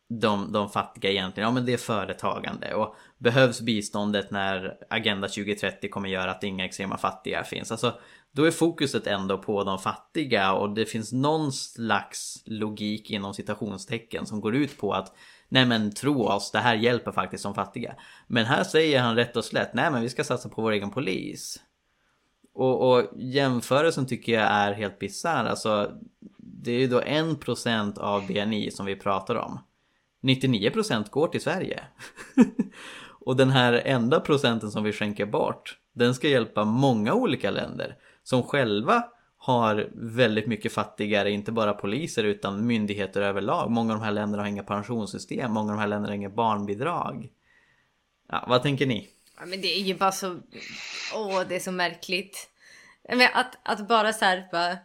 de, de fattiga egentligen? Ja, men det är företagande. Och behövs biståndet när Agenda tjugo trettio kommer göra att inga extrema fattiga finns? Alltså, då är fokuset ändå på de fattiga, och det finns någon slags logik inom citationstecken som går ut på att nej, men tro oss, det här hjälper faktiskt de fattiga. Men här säger han rätt och slätt, nej, men vi ska satsa på vår egen polis. Och, och jämförelsen tycker jag är helt bizarr. Alltså, det är ju då en procent av B N I som vi pratar om. nittionio procent går till Sverige. Och den här enda procenten som vi skänker bort, den ska hjälpa många olika länder som själva har väldigt mycket fattigare, inte bara poliser utan myndigheter överlag. Många av de här länderna har inga pensionssystem, många av de här länderna har inga barnbidrag. Ja, vad tänker ni? Ja, men det är ju bara så, åh, det är så märkligt. Men att, att bara så här, bara...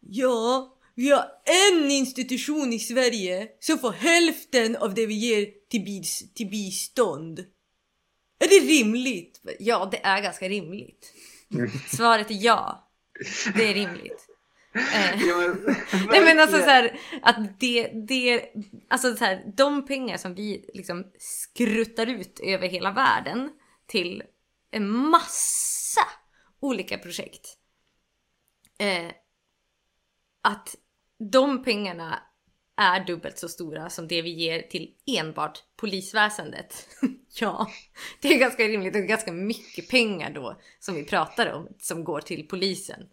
Ja, vi har en institution i Sverige som får hälften av det vi ger till, bis- till bistånd. Är det rimligt? Ja, det är ganska rimligt. Svaret är ja. Det är rimligt. Ja, men, nej, men alltså så här, att det, det, alltså så här, de pengar som vi liksom skruttar ut över hela världen till en massa olika projekt, eh, att de pengarna är dubbelt så stora som det vi ger till enbart polisväsendet. Ja, det är ganska rimligt och ganska mycket pengar då som vi pratar om som går till polisen.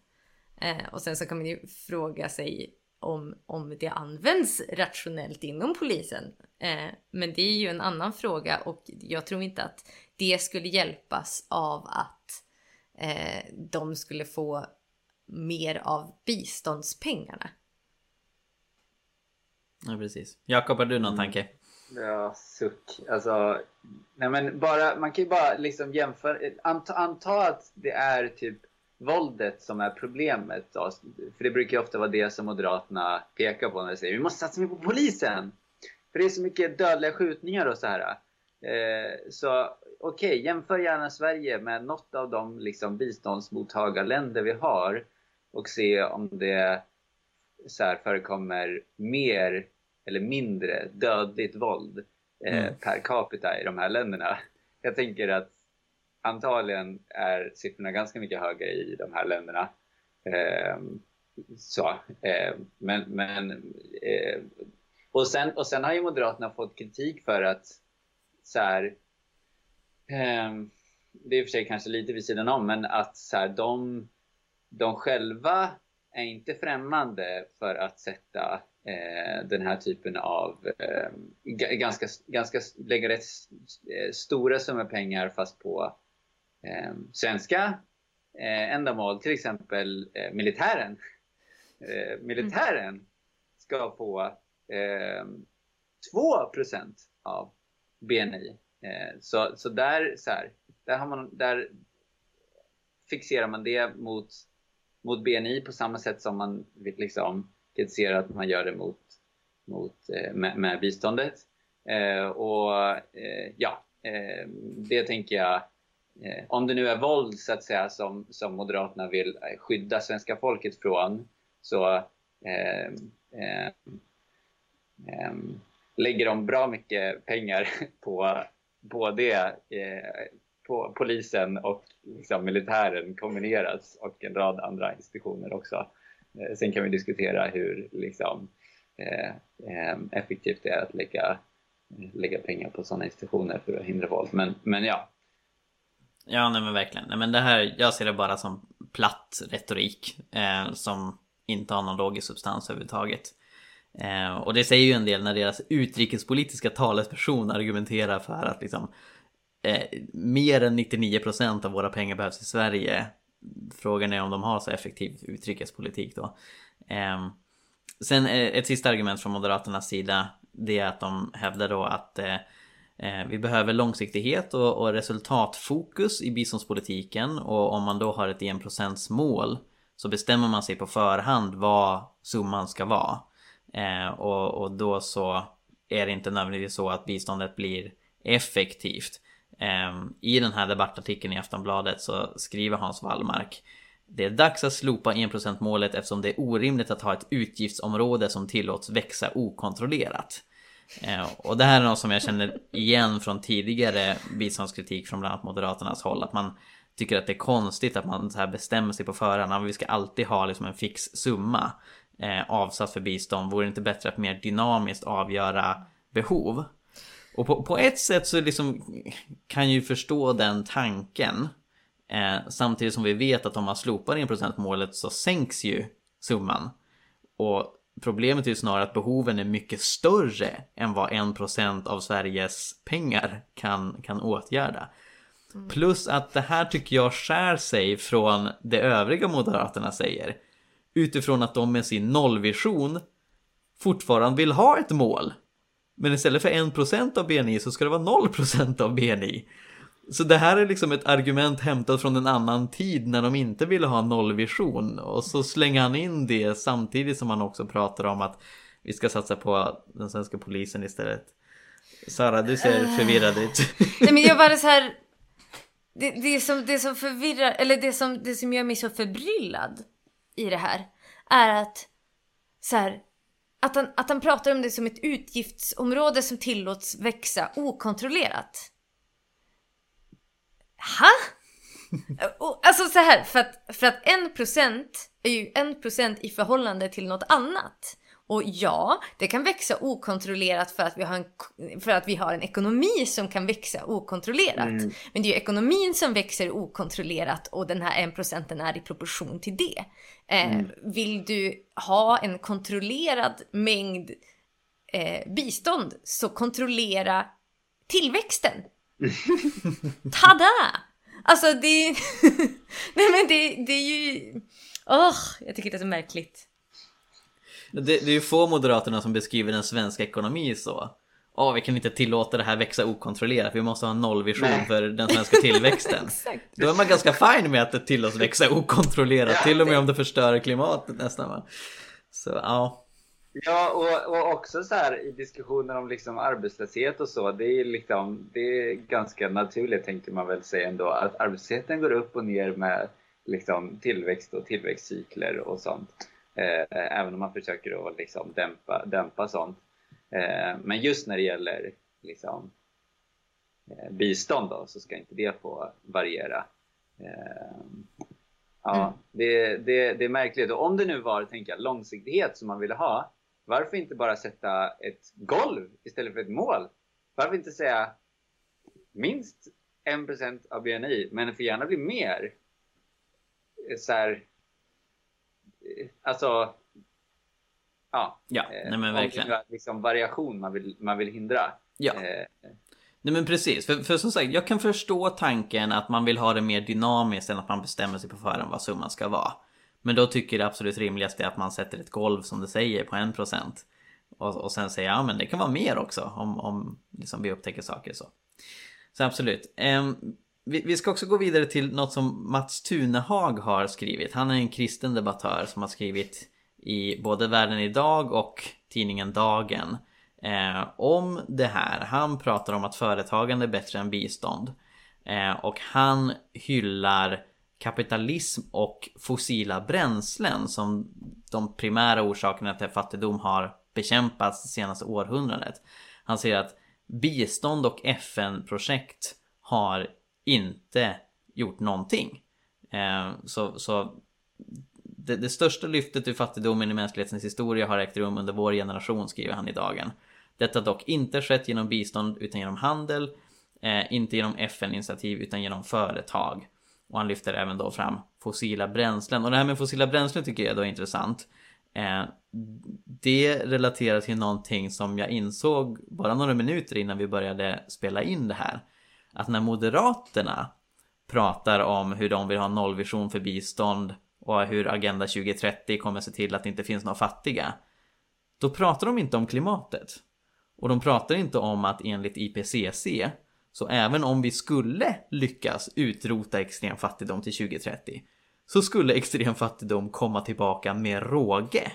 Eh, och sen så kan man ju fråga sig om, om det används rationellt inom polisen. Eh, men det är ju en annan fråga, och jag tror inte att det skulle hjälpas av att eh, de skulle få mer av biståndspengarna. Ja, precis. Jakob, har du någon tanke? Ja, suck. Alltså, nej men bara, man kan ju bara liksom jämföra, anta, anta att det är typ våldet som är problemet då. För det brukar ju ofta vara det som Moderaterna pekar på när de säger vi måste satsa mer på polisen, för det är så mycket dödliga skjutningar och så här. Eh, så okej, okay, jämför gärna Sverige med något av de liksom biståndsmottagarländer vi har och se om det så här förekommer mer eller mindre dödligt våld eh, mm. per capita i de här länderna. Jag tänker att antagligen är siffrorna ganska mycket högre i de här länderna. Eh, så, eh, men, men, eh, och, sen, och sen har ju Moderaterna fått kritik för att så här, eh, det är i och för sig kanske lite vid sidan om, men att så här, de, de själva är inte främmande för att sätta eh, den här typen av eh, g- ganska, ganska lägga rätt st- stora summor pengar fast på Eh, svenska eh, ändamål, till exempel eh, militären. Eh, militären mm. ska få eh, två procent av B N I. Eh, så så, där, så här, där, har man, där fixerar man det mot, mot B N I på samma sätt som man liksom kritiserar att man gör det mot, mot, eh, med, med biståndet. Eh, och eh, ja, eh, det tänker jag. Om det nu är våld så att säga som, som Moderaterna vill skydda svenska folket från, så eh, eh, eh, lägger de bra mycket pengar på både eh, på polisen och liksom, militären kombinerats, och en rad andra institutioner också. Eh, sen kan vi diskutera hur liksom, eh, eh, effektivt det är att lägga, lägga pengar på sådana institutioner för att hindra våld. Men, men ja. Ja, nej men verkligen. Nej, men det här, jag ser det bara som platt retorik eh, som inte har någon logisk substans överhuvudtaget. Eh, och det säger ju en del när deras utrikespolitiska talesperson argumenterar för att liksom, eh, mer än nittionio procent av våra pengar behövs i Sverige. Frågan är om de har så effektiv utrikespolitik då. Eh, sen eh, ett sista argument från Moderaternas sida, det är att de hävdar då att eh, vi behöver långsiktighet och, och resultatfokus i biståndspolitiken, och om man då har ett en procent-mål så bestämmer man sig på förhand vad summan ska vara. Eh, och, och då så är det inte nödvändigtvis så att biståndet blir effektivt. Eh, I den här debattartikeln i Aftonbladet så skriver Hans Wallmark: det är dags att slopa en procent-målet eftersom det är orimligt att ha ett utgiftsområde som tillåts växa okontrollerat. Och det här är något som jag känner igen från tidigare biståndskritik från bland annat Moderaternas håll, att man tycker att det är konstigt att man så här bestämmer sig på förhand att vi ska alltid ha liksom en fix summa eh, avsatt för bistånd. Vore det inte bättre att mer dynamiskt avgöra behov? Och på, på ett sätt så liksom kan ju förstå den tanken, eh, samtidigt som vi vet att om man slopar en procent-målet så sänks ju summan, och problemet är ju snarare att behoven är mycket större än vad en procent av Sveriges pengar kan, kan åtgärda. Mm. Plus att det här tycker jag skär sig från det övriga Moderaterna säger, utifrån att de med sin nollvision fortfarande vill ha ett mål. Men istället för en procent av B N I så ska det vara noll procent av B N I. Så det här är liksom ett argument hämtat från en annan tid när de inte ville ha nollvision. Och så slänger han in det samtidigt som han också pratar om att vi ska satsa på den svenska polisen istället. Sara, du ser uh, förvirrad ut. Nej, men jag bara så här... Det, det, som, det som förvirrar... Eller det som, det som gör mig så förbryllad i det här är att... Så här... Att han, att han pratar om det som ett utgiftsområde som tillåts växa okontrollerat. Ha? Och, alltså så här, för att, för att en procent är ju en procent i förhållande till något annat. Och ja, det kan växa okontrollerat för att vi har en, för att vi har en ekonomi som kan växa okontrollerat. Mm. Men det är ju ekonomin som växer okontrollerat och den här en procenten är i proportion till det. Eh, mm. Vill du ha en kontrollerad mängd eh, bistånd så kontrollera tillväxten. Tada! Alltså det nej men det, det är ju åh, oh, jag tycker det är så märkligt. Det, det är ju få Moderaterna som beskriver den svenska ekonomin så. Ja, oh, vi kan inte tillåta det här växa okontrollerat. Vi måste ha en nollvision nej. för den svenska tillväxten. Exakt. Då är man ganska fin med att det tillåts växa okontrollerat. Ja, till och med det. Om det förstör klimatet nästan. Va? Så ja. Ja, och, och också så här i diskussioner om liksom arbetslöshet och så. Det är, liksom, det är ganska naturligt tänker man väl säga ändå. Att arbetslösheten går upp och ner med liksom, tillväxt och tillväxtcykler och sånt. Även om man försöker att liksom dämpa, dämpa sånt. Men just när det gäller liksom bistånd då, så ska inte det få variera. Ja, det, det, det är märkligt. Och om det nu var tänker jag, långsiktighet som man ville ha. Varför inte bara sätta ett golv istället för ett mål? Varför inte säga minst en procent av B N I men det får gärna bli mer? Så här... Alltså, ja, ja nej men verkligen. Liksom variation man vill, man vill hindra. Ja, eh. nej men precis. För, för som sagt, jag kan förstå tanken att man vill ha det mer dynamiskt än att man bestämmer sig på förhand vad summan ska vara. Men då tycker det absolut rimligaste är att man sätter ett golv som det säger på en procent. Och, och sen säger ja men det kan vara mer också om, om liksom vi upptäcker saker så. Så absolut. Eh, Vi ska också gå vidare till något som Mats Tunehag har skrivit. Han är en kristen debattör som har skrivit i både Världen idag och tidningen Dagen eh, om det här. Han pratar om att företagande är bättre än bistånd. Eh, och han hyllar kapitalism och fossila bränslen som de primära orsakerna till fattigdom har bekämpats det senaste århundradet. Han säger att bistånd och F N-projekt har inte gjort någonting. Eh, så så det, det största lyftet ur fattigdomen i mänsklighetens historia har ägt rum under vår generation, skriver han i Dagen. Detta dock inte skett genom bistånd utan genom handel, eh, inte genom F N-initiativ utan genom företag. Och han lyfter även då fram fossila bränslen. Och det här med fossila bränslen tycker jag då är intressant. Eh, det relaterar till någonting som jag insåg bara några minuter innan vi började spela in det här. Att när Moderaterna pratar om hur de vill ha nollvision för bistånd och hur Agenda tjugo trettio kommer se till att det inte finns några fattiga, då pratar de inte om klimatet. Och de pratar inte om att enligt I P C C, så även om vi skulle lyckas utrota extrem fattigdom till tjugo trettio, så skulle extrem fattigdom komma tillbaka med råge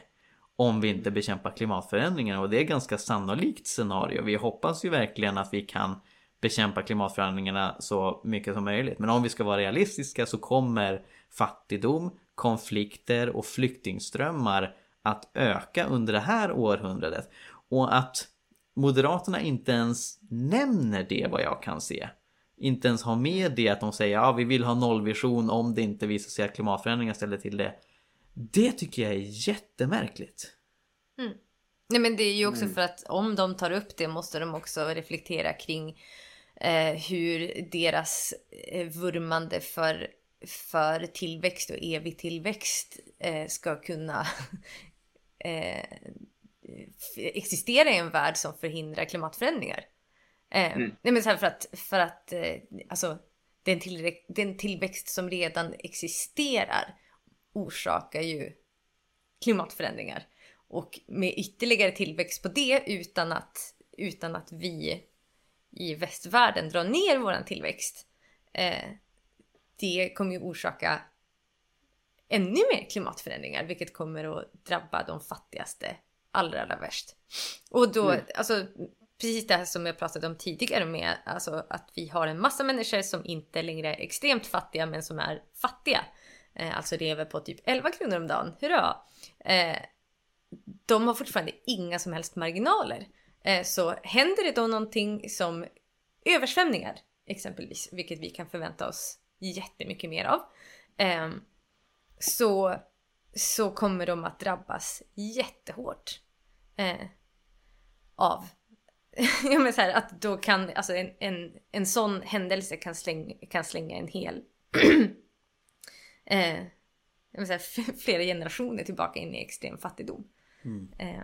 om vi inte bekämpar klimatförändringarna. Och det är ett ganska sannolikt scenario. Vi hoppas ju verkligen att vi kan bekämpa klimatförändringarna så mycket som möjligt. Men om vi ska vara realistiska så kommer fattigdom, konflikter och flyktingströmmar att öka under det här århundradet. Och att Moderaterna inte ens nämner det vad jag kan se. Inte ens har med det att de säger ja, vi vill ha nollvision om det inte visar sig att klimatförändringar ställer till det. Det tycker jag är jättemärkligt. Mm. Nej men det är ju också för att om de tar upp det måste de också reflektera kring hur deras vurmande för, för tillväxt och evig tillväxt ska kunna existera i en värld som förhindrar klimatförändringar. Mm. Nej men så här för att, för att alltså, den, till, den tillväxt som redan existerar orsakar ju klimatförändringar. Och med ytterligare tillväxt på det utan att, utan att vi i västvärlden drar ner våran tillväxt eh, det kommer ju orsaka ännu mer klimatförändringar, vilket kommer att drabba de fattigaste allra, allra värst. Och då, mm. alltså precis det här som jag pratade om tidigare med, alltså att vi har en massa människor som inte längre är extremt fattiga, men som är fattiga. Eh, alltså lever på typ elva kronor om dagen, hurra! Eh, de har fortfarande inga som helst marginaler. Eh, så händer det då någonting som översvämningar, exempelvis, vilket vi kan förvänta oss jättemycket mer av, eh, så, så kommer de att drabbas jättehårt eh, av jag menar så här, att då kan alltså en, en, en sån händelse kan slänga, kan slänga en hel eh, jag menar så här, flera generationer tillbaka in i extrem fattigdom. Mm. Eh,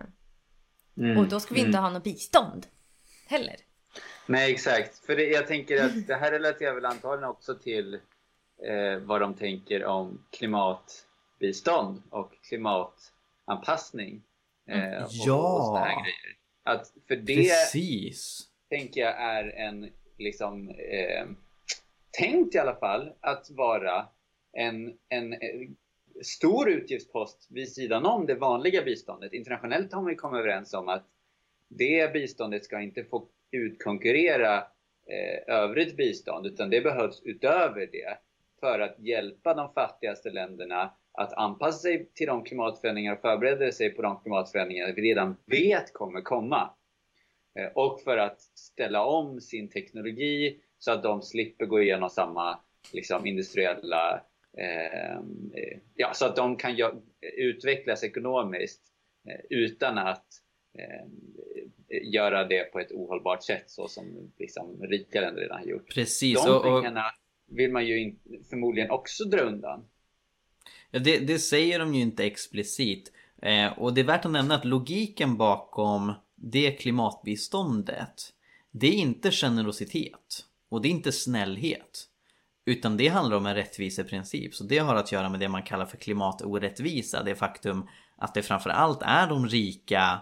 mm. Och då ska vi inte mm. ha något bistånd heller. Nej, exakt. För det, jag tänker att det här relaterar väl antagligen också till eh, vad de tänker om klimatbistånd och klimatanpassning. Eh, och, ja! Och såna här grejer. Att för det, precis, tänker jag är en, liksom, eh, tänkt i alla fall, att vara en, en stor utgiftspost vid sidan om det vanliga biståndet. Internationellt har man ju kommit överens om att det biståndet ska inte få utkonkurrera eh, övrigt bistånd, utan det behövs utöver det för att hjälpa de fattigaste länderna att anpassa sig till de klimatförändringar och förbereda sig på de klimatförändringar vi redan vet kommer komma. Eh, och för att ställa om sin teknologi så att de slipper gå igenom samma, liksom, industriella... Eh, ja, så att de kan gö- utvecklas ekonomiskt eh, utan att... Eh, göra det på ett ohållbart sätt, så som, liksom, rika länder redan har gjort. Precis. De pengarna vill man ju in, förmodligen också dra undan. Ja, det, det säger de ju inte explicit. Eh, och det är värt att nämna att logiken bakom det klimatbiståndet, det är inte generositet och det är inte snällhet, utan det handlar om en rättviseprincip. Så det har att göra med det man kallar för klimatorättvisa. Det faktum att det framförallt är de rika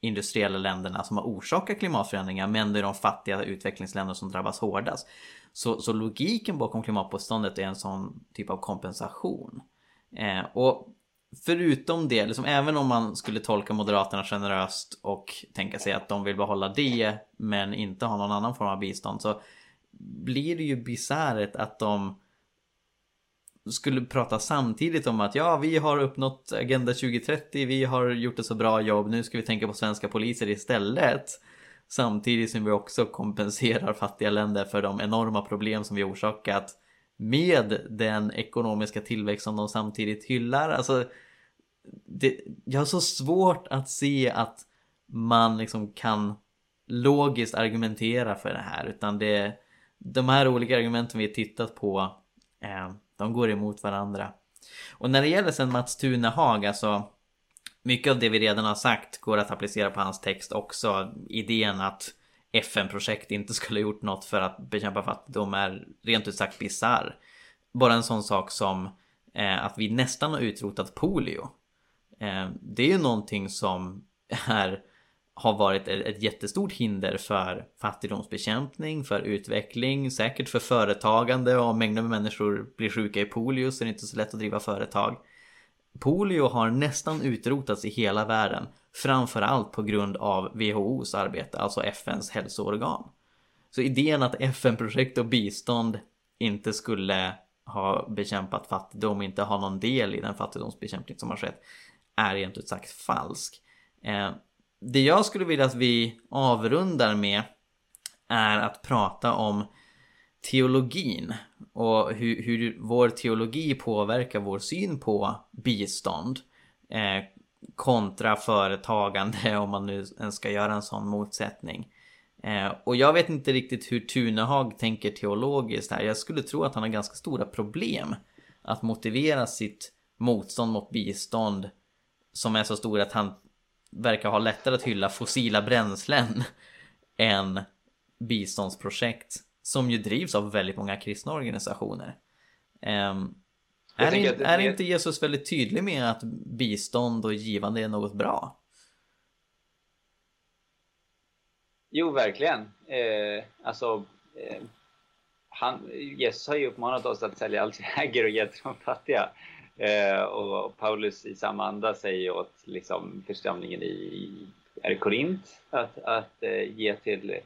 industriella länderna som har orsakat klimatförändringar, men det är de fattiga utvecklingsländerna som drabbas hårdast. Så, så logiken bakom klimatbiståndet är en sån typ av kompensation. Eh, och förutom det, liksom, även om man skulle tolka Moderaterna generöst och tänka sig att de vill behålla det men inte ha någon annan form av bistånd, så blir det ju bisarrt att de skulle prata samtidigt om att ja, vi har uppnått Agenda tjugo trettio, vi har gjort ett så bra jobb, nu ska vi tänka på svenska poliser istället, samtidigt som vi också kompenserar fattiga länder för de enorma problem som vi orsakat med den ekonomiska tillväxt som de samtidigt hyllar. Alltså, det, jag har så svårt att se att man, liksom, kan logiskt argumentera för det här, utan det, de här olika argumenten vi tittat på, eh, de går emot varandra. Och när det gäller sen Mats Tunehag, alltså, mycket av det vi redan har sagt går att applicera på hans text också. Idén att F N-projekt inte skulle ha gjort något för att bekämpa fattigdom är rent ut sagt bizarr. Bara en sån sak som eh, att vi nästan har utrotat polio. Eh, det är ju någonting som är, har varit ett jättestort hinder för fattigdomsbekämpning, för utveckling, säkert för företagande. Om mängder med människor blir sjuka i polio så är det inte så lätt att driva företag. Polio har nästan utrotats i hela världen, framförallt på grund av W H O:s arbete, alltså F N:s hälsoorgan. Så idén att F N-projekt och bistånd inte skulle ha bekämpat fattigdom, inte ha någon del i den fattigdomsbekämpning som har skett, är rent ut sagt falsk. Eh, Det jag skulle vilja att vi avrundar med är att prata om teologin och hur, hur vår teologi påverkar vår syn på bistånd eh, kontra företagande, om man nu ska göra en sån motsättning. Eh, och jag vet inte riktigt hur Tunehag tänker teologiskt här. Jag skulle tro att han har ganska stora problem att motivera sitt motstånd mot bistånd, som är så stor att han verkar ha lättare att hylla fossila bränslen än biståndsprojekt, som ju drivs av väldigt många kristna organisationer. Um, är det, det är inte Jesus väldigt tydlig med att bistånd och givande är något bra? Jo, verkligen. Eh, alltså, eh, han, Jesus har ju uppmanat oss att sälja allt vi äger och ge till de fattiga. Eh, och Paulus i samma anda säger åt liksom, församlingen i är Korint att, att eh, ge till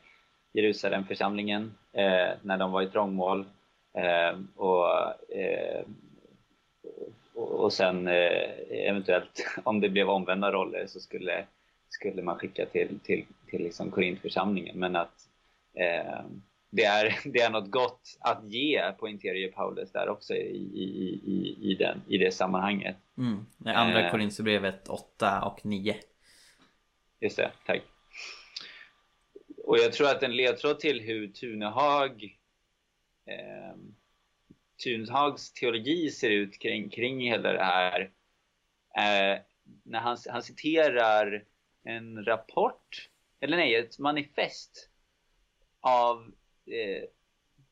Jerusalemförsamlingen eh, när de var i trångmål. Eh, och, eh, och, och sen eh, eventuellt om det blev omvända roller så skulle, skulle man skicka till, till, till liksom Korinthförsamlingen. Men att eh, det, är, det är något gott att ge på interior Paulus där också i, i, i, i, den, i det sammanhanget. Mm. Det andra eh, Korintherbrevet åtta och nio. Just det, tack. Och jag tror att en ledtråd till hur Tunehag, eh, Tunehags teologi ser ut kring, kring hela det här. Eh, när han, han citerar en rapport, eller nej, ett manifest av eh,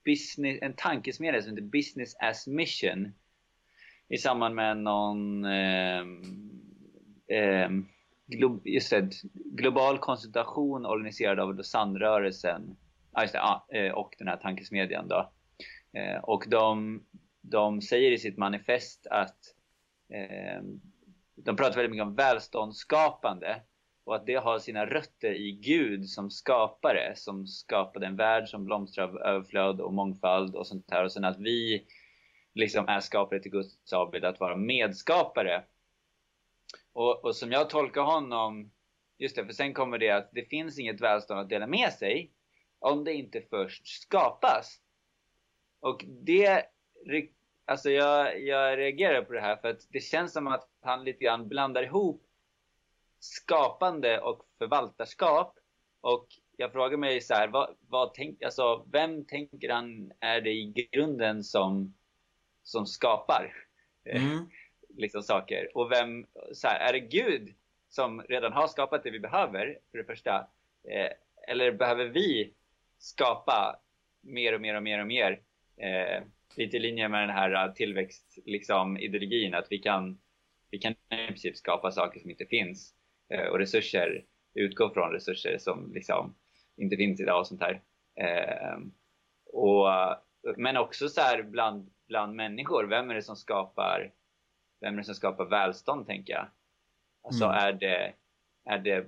business, en tankesmedja som heter Business as Mission. I samband med någon... Eh, eh, Just det, global konsultation organiserad av Sannrörelsen och den här tankesmedjan då. Och de, de säger i sitt manifest att de pratar väldigt mycket om välståndsskapande och att det har sina rötter i Gud som skapare, som skapade en värld som blomstrar av överflöd och mångfald och sånt där, och sen att vi liksom är skapare till Guds avbild, att vara medskapare. Och, och som jag tolkar honom, just det, för sen kommer det att det finns inget välstånd att dela med sig om det inte först skapas. Och det, alltså jag, jag reagerar på det här för att det känns som att han lite grann blandar ihop skapande och förvaltarskap. Och jag frågar mig så här, vad, vad tänk, alltså, vem tänker han är det i grunden som, som skapar? Mm. Liksom saker. Och vem, så här, är det Gud som redan har skapat det vi behöver för det första? Eh, eller behöver vi skapa mer och mer och mer och mer? Eh, lite i linje med den här tillväxtideologin, liksom, att vi kan, vi kan i princip skapa saker som inte finns. Eh, och resurser, utgå från resurser som liksom inte finns idag och sånt här. Eh, och, men också så här bland, bland människor, vem är det som skapar Vem är det som skapar välstånd, tänker jag? Alltså mm. är det, är det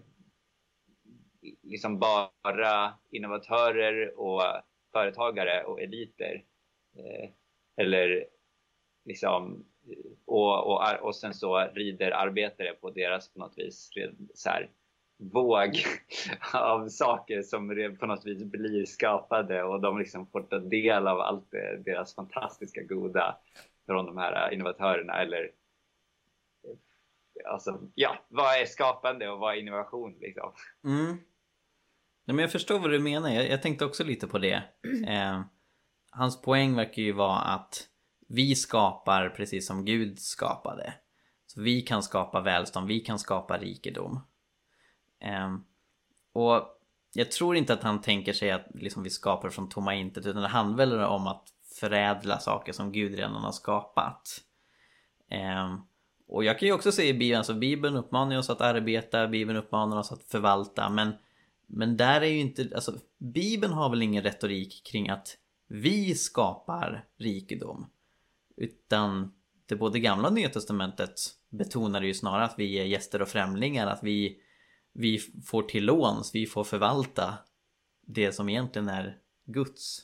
liksom bara innovatörer och företagare och eliter? Eh, eller liksom, och, och, och sen så rider arbetare på deras på något vis så här, våg av saker som på något vis blir skapade och de liksom får ta del av allt deras fantastiska goda från de här innovatörerna, eller alltså, ja, vad är skapande och vad är innovation liksom? Mm. Nej, men jag förstår vad du menar. Jag, jag tänkte också lite på det. Eh, hans poäng verkar ju vara att vi skapar precis som Gud skapade. Så vi kan skapa välstånd, vi kan skapa rikedom. Eh, och jag tror inte att han tänker sig att liksom, vi skapar från tomma intet, utan det handlar om att förädla saker som Gud redan har skapat. Eh, och jag kan ju också se i Bibeln, så Bibeln uppmanar oss att arbeta, Bibeln uppmanar oss att förvalta, men, men där är ju inte, alltså Bibeln har väl ingen retorik kring att vi skapar rikedom, utan det både gamla och nya testamentet betonar ju snarare att vi är gäster och främlingar, att vi, vi får till låns, vi får förvalta det som egentligen är Guds.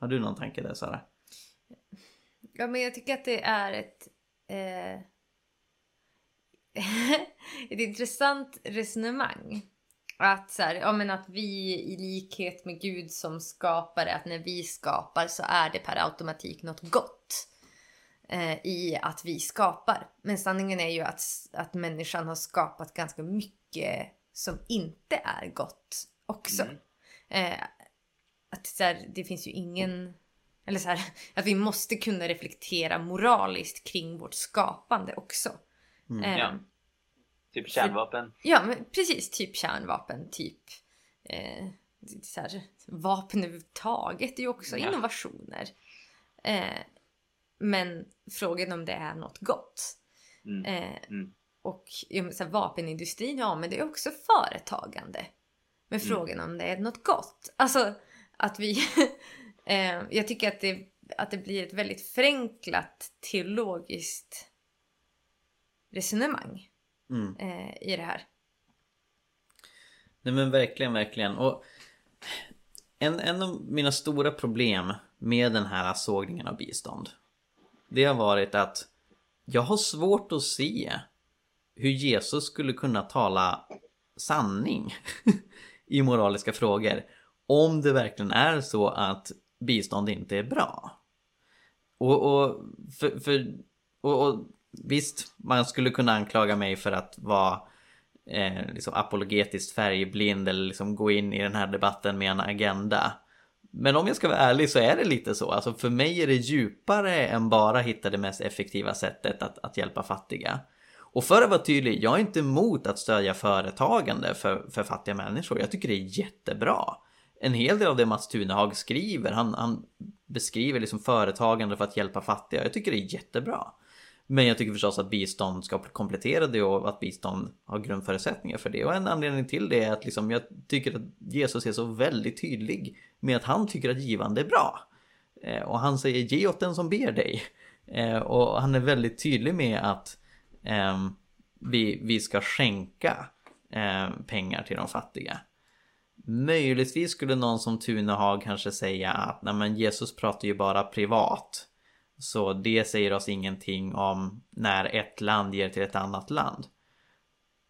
Har du någon tanke där, Sara? Ja, men jag tycker att det är ett, eh, ett intressant resonemang. Att, så här, ja, men att vi i likhet med Gud som skapare, att när vi skapar så är det per automatik något gott eh, i att vi skapar. Men sanningen är ju att, att människan har skapat ganska mycket som inte är gott också. Mm. Eh, Att så här, det finns ju ingen, eller så här, att vi måste kunna reflektera moraliskt kring vårt skapande också. Mm. Eh, ja. Typ kärnvapen. För, ja, men precis, typ kärnvapen, typ eh, så här, vapen överhuvudtaget är ju också ja. innovationer. Eh, men frågan om det är något gott. Mm. Eh, mm. Och så här, vapenindustrin, ja, men det är också företagande. Men frågan mm. om det är något gott. Alltså att vi Eh, jag tycker att det, att det blir ett väldigt förenklat teologiskt resonemang mm. eh, i det här. Nej men verkligen, verkligen. Och en, en av mina stora problem med den här sågningen av bistånd, det har varit att jag har svårt att se hur Jesus skulle kunna tala sanning i moraliska frågor om det verkligen är så att bistånd inte är bra. Och, och, för, för, och, och visst, man skulle kunna anklaga mig för att vara eh, liksom apologetiskt färgblind eller liksom gå in i den här debatten med en agenda. Men om jag ska vara ärlig så är det lite så. Alltså för mig är det djupare än bara hitta det mest effektiva sättet att, att hjälpa fattiga. Och för att vara tydlig, jag är inte emot att stödja företagande för, för fattiga människor. Jag tycker det är jättebra. En hel del av det Mats Tunehag skriver, han, han beskriver liksom företagande för att hjälpa fattiga. Jag tycker det är jättebra. Men jag tycker förstås att bistånd ska komplettera det och att bistånd har grundförutsättningar för det. Och en anledning till det är att liksom jag tycker att Jesus är så väldigt tydlig med att han tycker att givande är bra. Och han säger ge åt den som ber dig. Och han är väldigt tydlig med att Eh, vi, vi ska skänka eh, pengar till de fattiga. Möjligtvis skulle någon som Tunehag kanske säga att nej, men Jesus pratar ju bara privat, så det säger oss ingenting om när ett land ger till ett annat land.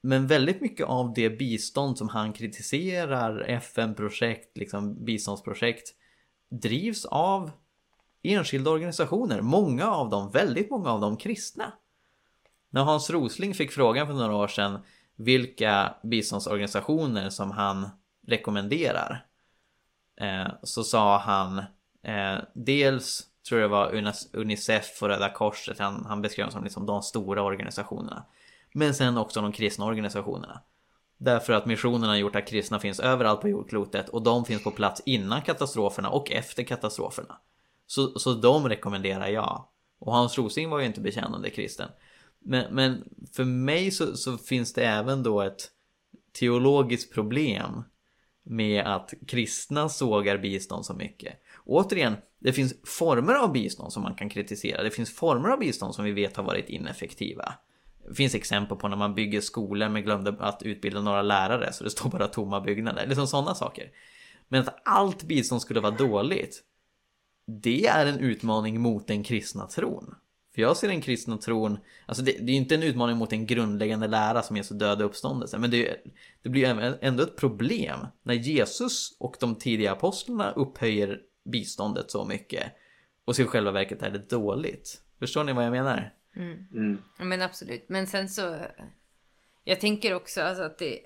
Men väldigt mycket av det bistånd som han kritiserar, F N-projekt, liksom biståndsprojekt, drivs av enskilda organisationer. Många av dem, väldigt många av dem kristna. När Hans Rosling fick frågan för några år sedan vilka biståndsorganisationer som han rekommenderar, eh, så sa han eh, dels tror jag var UNICEF och Röda Korset, han, han beskrev dem som liksom de stora organisationerna, men sen också de kristna organisationerna. Därför att missionerna har gjort att kristna finns överallt på jordklotet och de finns på plats innan katastroferna och efter katastroferna. Så, så de rekommenderar jag. Och Hans Rosling var ju inte bekännande kristen. Men, men för mig så, så finns det även då ett teologiskt problem med att kristna sågar bistånd så mycket. Återigen, det finns former av bistånd som man kan kritisera. Det finns former av bistånd som vi vet har varit ineffektiva. Det finns exempel på när man bygger skolor men glömde att utbilda några lärare så det står bara tomma byggnader. Liksom sådana saker. Men att allt bistånd skulle vara dåligt, det är en utmaning mot den kristna tron. För jag ser den kristna tron, alltså det, det är inte en utmaning mot en grundläggande lära som Jesus död och uppståndelse, men det, det blir ändå ett problem när Jesus och de tidiga apostlarna upphöjer biståndet så mycket och så i själva verket är det dåligt. Förstår ni vad jag menar? Mm. Mm. Men absolut, men sen så jag tänker också alltså att det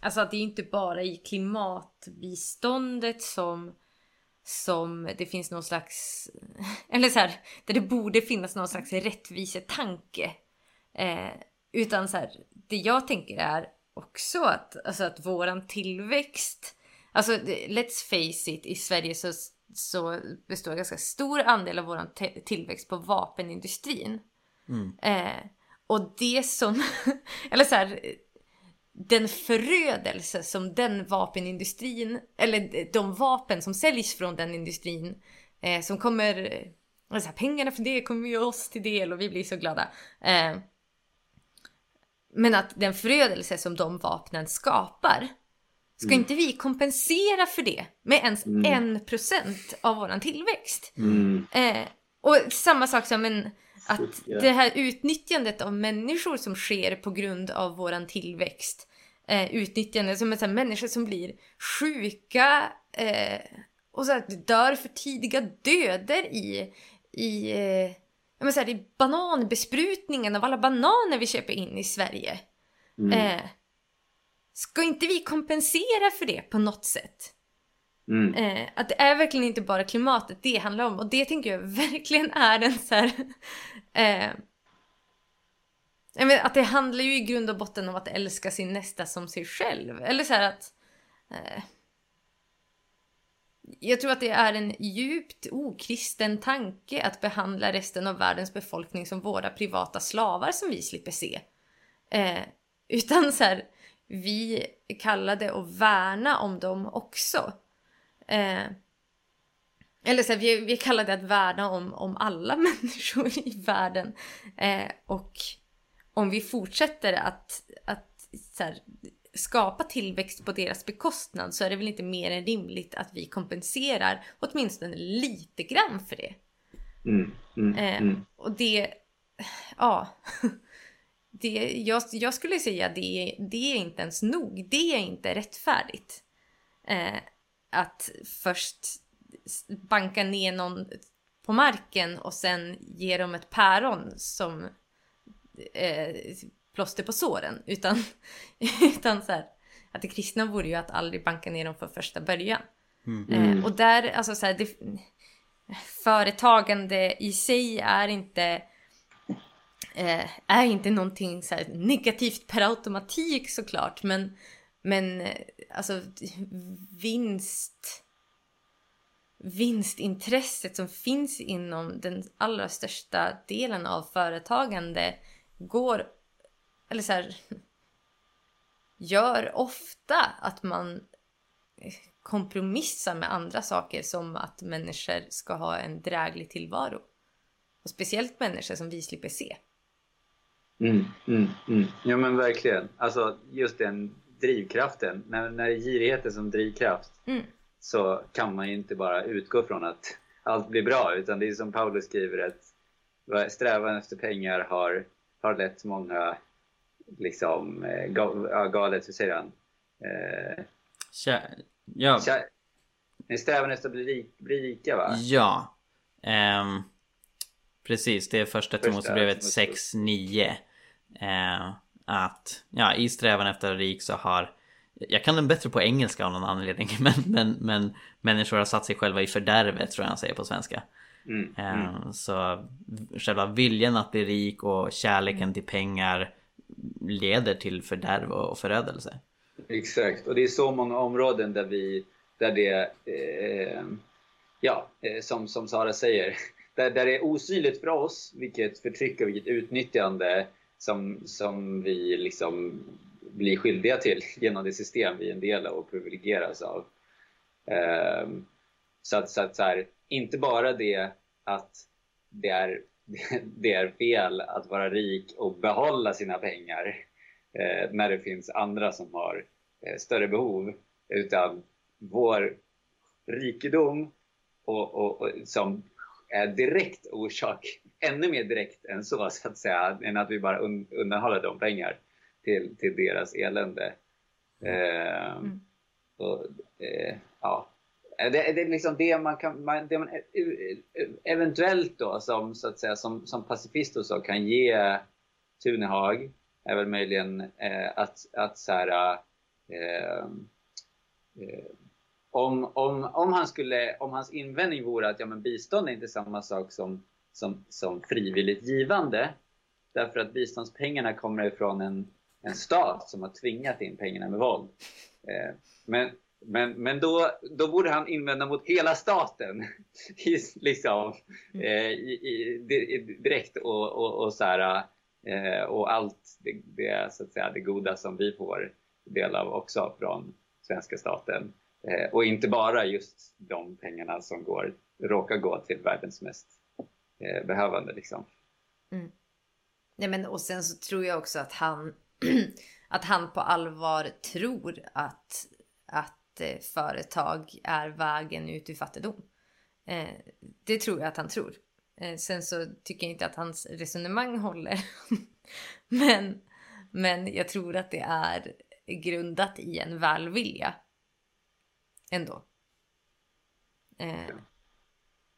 alltså att det är inte bara i klimatbiståndet som som det finns någon slags eller så här, där det borde finnas någon slags rättvisetanke eh, utan så här, det jag tänker är också att, alltså att våran tillväxt, alltså let's face it, i Sverige så, så består ganska stor andel av våran te- tillväxt på vapenindustrin mm. eh, och det som eller så här, den förödelse som den vapenindustrin eller de vapen som säljs från den industrin eh, som kommer alltså pengarna för det kommer ju oss till del och vi blir så glada eh, men att den förödelse som de vapnen skapar ska mm. inte vi kompensera för det med ens mm. en procent av våran tillväxt mm. eh, och samma sak som en att det här utnyttjandet av människor som sker på grund av våran tillväxt, eh, utnyttjande som alltså, människor som blir sjuka eh, och så att dör för tidiga döder i i, eh, men, så här, i bananbesprutningen av alla bananer vi köper in i Sverige. Mm. Eh, ska inte vi kompensera för det på något sätt? Mm. Eh, att det är verkligen inte bara klimatet det handlar om. Och det tänker jag verkligen är en så här eh, jag menar, att det handlar ju i grund och botten om att älska sin nästa som sig själv. Eller så här att eh, jag tror att det är en djupt okristen tanke att behandla resten av världens befolkning som våra privata slavar som vi slipper se eh, utan så här, vi kallade och värna om dem också. Eh, Eller så här, vi, vi kallar det att värna om, om alla människor i världen. Eh, och om vi fortsätter att, att så här, skapa tillväxt på deras bekostnad, så är det väl inte mer än rimligt att vi kompenserar åtminstone lite grann för det. Mm, mm, eh, mm. Och det... Ja... Det, jag, jag skulle säga att det, det är inte ens nog. Det är inte rättfärdigt. Eh, att först banka ner någon på marken och sen ge dem ett päron som eh, plåster på såren. Utan, utan så här, att det kristna vore ju att aldrig banka ner dem från första början. Mm. Eh, och där, alltså så här, det, företagande i sig är inte... Eh, är inte någonting så här negativt per automatik såklart, men, men alltså vinst vinstintresset som finns inom den allra största delen av företagande går, eller så här, gör ofta att man kompromissar med andra saker, som att människor ska ha en dräglig tillvaro, och speciellt människor som vi slipper se. Mm, mm, mm. Ja, men verkligen. Alltså just den drivkraften. När, när det är girigheten som drivkraft, mm. så kan man ju inte bara utgå från att allt blir bra. Utan det är som Paulus skriver, att strävan efter pengar har, har lett många liksom eh, gal, ja, galet, hur säger han? Eh, Kär, ja. Kär, nej, strävan efter att bli, bli rika, va? Ja. Um, precis, det är första Timoteus sex nio. Eh, att ja, i strävan efter rik så har, jag kan den bättre på engelska av någon anledning, men, men, men människor har satt sig själva i fördärvet, tror jag han säger på svenska. Mm. Eh, mm. Så själva viljan att bli rik och kärleken mm. till pengar leder till fördärv och förödelse. Exakt, och det är så många områden där vi, där det eh, ja, som, som Sara säger, där, där det är osynligt för oss vilket förtryck och vilket utnyttjande Som, som vi liksom blir skyldiga till genom det system vi är en del av och privilegieras av. Um, så att, så att så här, inte bara det att det är, det är fel att vara rik och behålla sina pengar uh, när det finns andra som har uh, större behov, utan vår rikedom och, och, och, som är direkt orsak, ännu mer direkt än så, så att säga, än att vi bara un- undanhåller dem pengar till, till deras elände. Eh, mm. och, eh, ja. det, det är liksom det man kan, man, det man eventuellt då som, så att säga, som, som pacifist och så kan ge Tunehag är väl möjligen eh, att, att så här, eh, eh, om, om, om, han skulle, om hans invändning vore att ja, men bistånd är inte samma sak som Som, som frivilligt givande, därför att biståndspengarna kommer ifrån en, en stat som har tvingat in pengarna med våld, eh, men, men, men då, då borde han invända mot hela staten i, liksom, eh, i, i, i, direkt och, och, och, så här, eh, och allt det, det, så att säga, det goda som vi får del av också från svenska staten, eh, och inte bara just de pengarna som går, råkar gå till världens mest behövande liksom. Mm. Nej, men och sen så tror jag också att han att han på allvar tror att att eh, företag är vägen ut ur fattigdom. Eh, det tror jag att han tror. Eh, sen så tycker jag inte att hans resonemang håller. men men jag tror att det är grundat i en välvilja ändå. Eh, ja.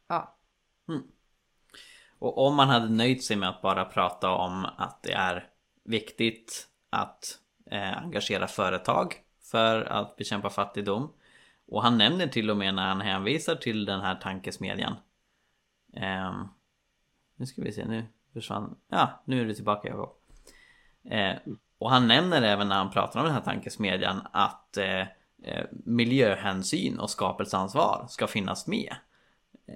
ja. Mm. Och om man hade nöjt sig med att bara prata om att det är viktigt att eh, engagera företag för att bekämpa fattigdom. Och han nämner till och med när han hänvisar till den här tankesmedjan. Eh, nu ska vi se, nu försvann... Ja, nu är du tillbaka, Jakob. Eh, och han nämner även när han pratar om den här tankesmedjan att eh, miljöhänsyn och skapelseansvar ska finnas med.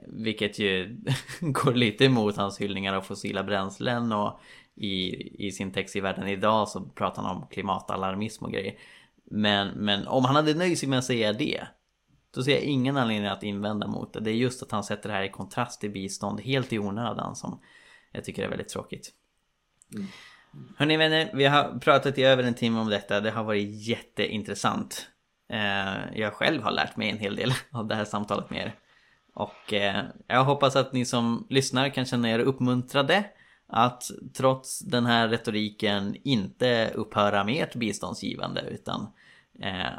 Vilket ju går lite emot hans hyllningar av fossila bränslen, och i, i sin text i Världen idag så pratar han om klimatalarmism och grejer. Men, men om han hade nöjt sig med att säga det, Då ser jag ingen anledning att invända mot det. Det är just att han sätter det här i kontrast till bistånd helt i onödan som jag tycker är väldigt tråkigt. Mm. Hörrni vänner, vi har pratat i över en timme om detta. Det har varit jätteintressant. Jag själv har lärt mig en hel del av det här samtalet med er. Och jag hoppas att ni som lyssnar kan känna er uppmuntrade att trots den här retoriken inte upphöra med ert biståndsgivande, utan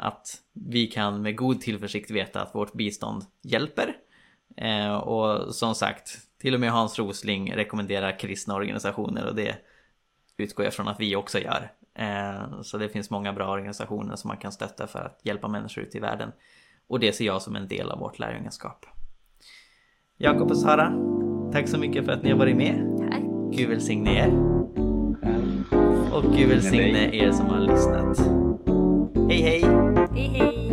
att vi kan med god tillförsikt veta att vårt bistånd hjälper. Och som sagt, till och med Hans Rosling rekommenderar kristna organisationer, och det utgår jag från att vi också gör. Så det finns många bra organisationer som man kan stötta för att hjälpa människor ut i världen. Och det ser jag som en del av vårt lärjungaskap. Jakob och Sara, tack så mycket för att ni har varit med. Tack. Gud välsigne er. Och Gud välsigne er som har lyssnat. Hej hej. Hej hej.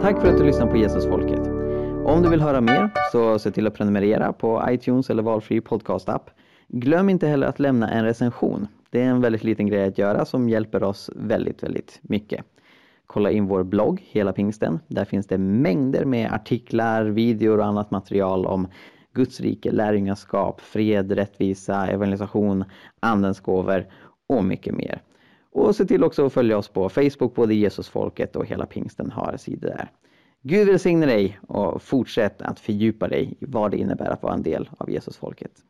Tack för att du lyssnar på Jesusfolket. Om du vill höra mer så se till att prenumerera på iTunes eller valfri podcastapp. Glöm inte heller att lämna en recension. Det är en väldigt liten grej att göra som hjälper oss väldigt, väldigt mycket. Kolla in vår blogg, Hela Pingsten. Där finns det mängder med artiklar, videor och annat material om Guds rike, lärjungaskap, fred, rättvisa, evangelisation, andens gåvor och mycket mer. Och se till också att följa oss på Facebook, både Jesusfolket och Hela Pingsten har sidor där. Gud välsigne dig och fortsätt att fördjupa dig i vad det innebär att vara en del av Jesusfolket.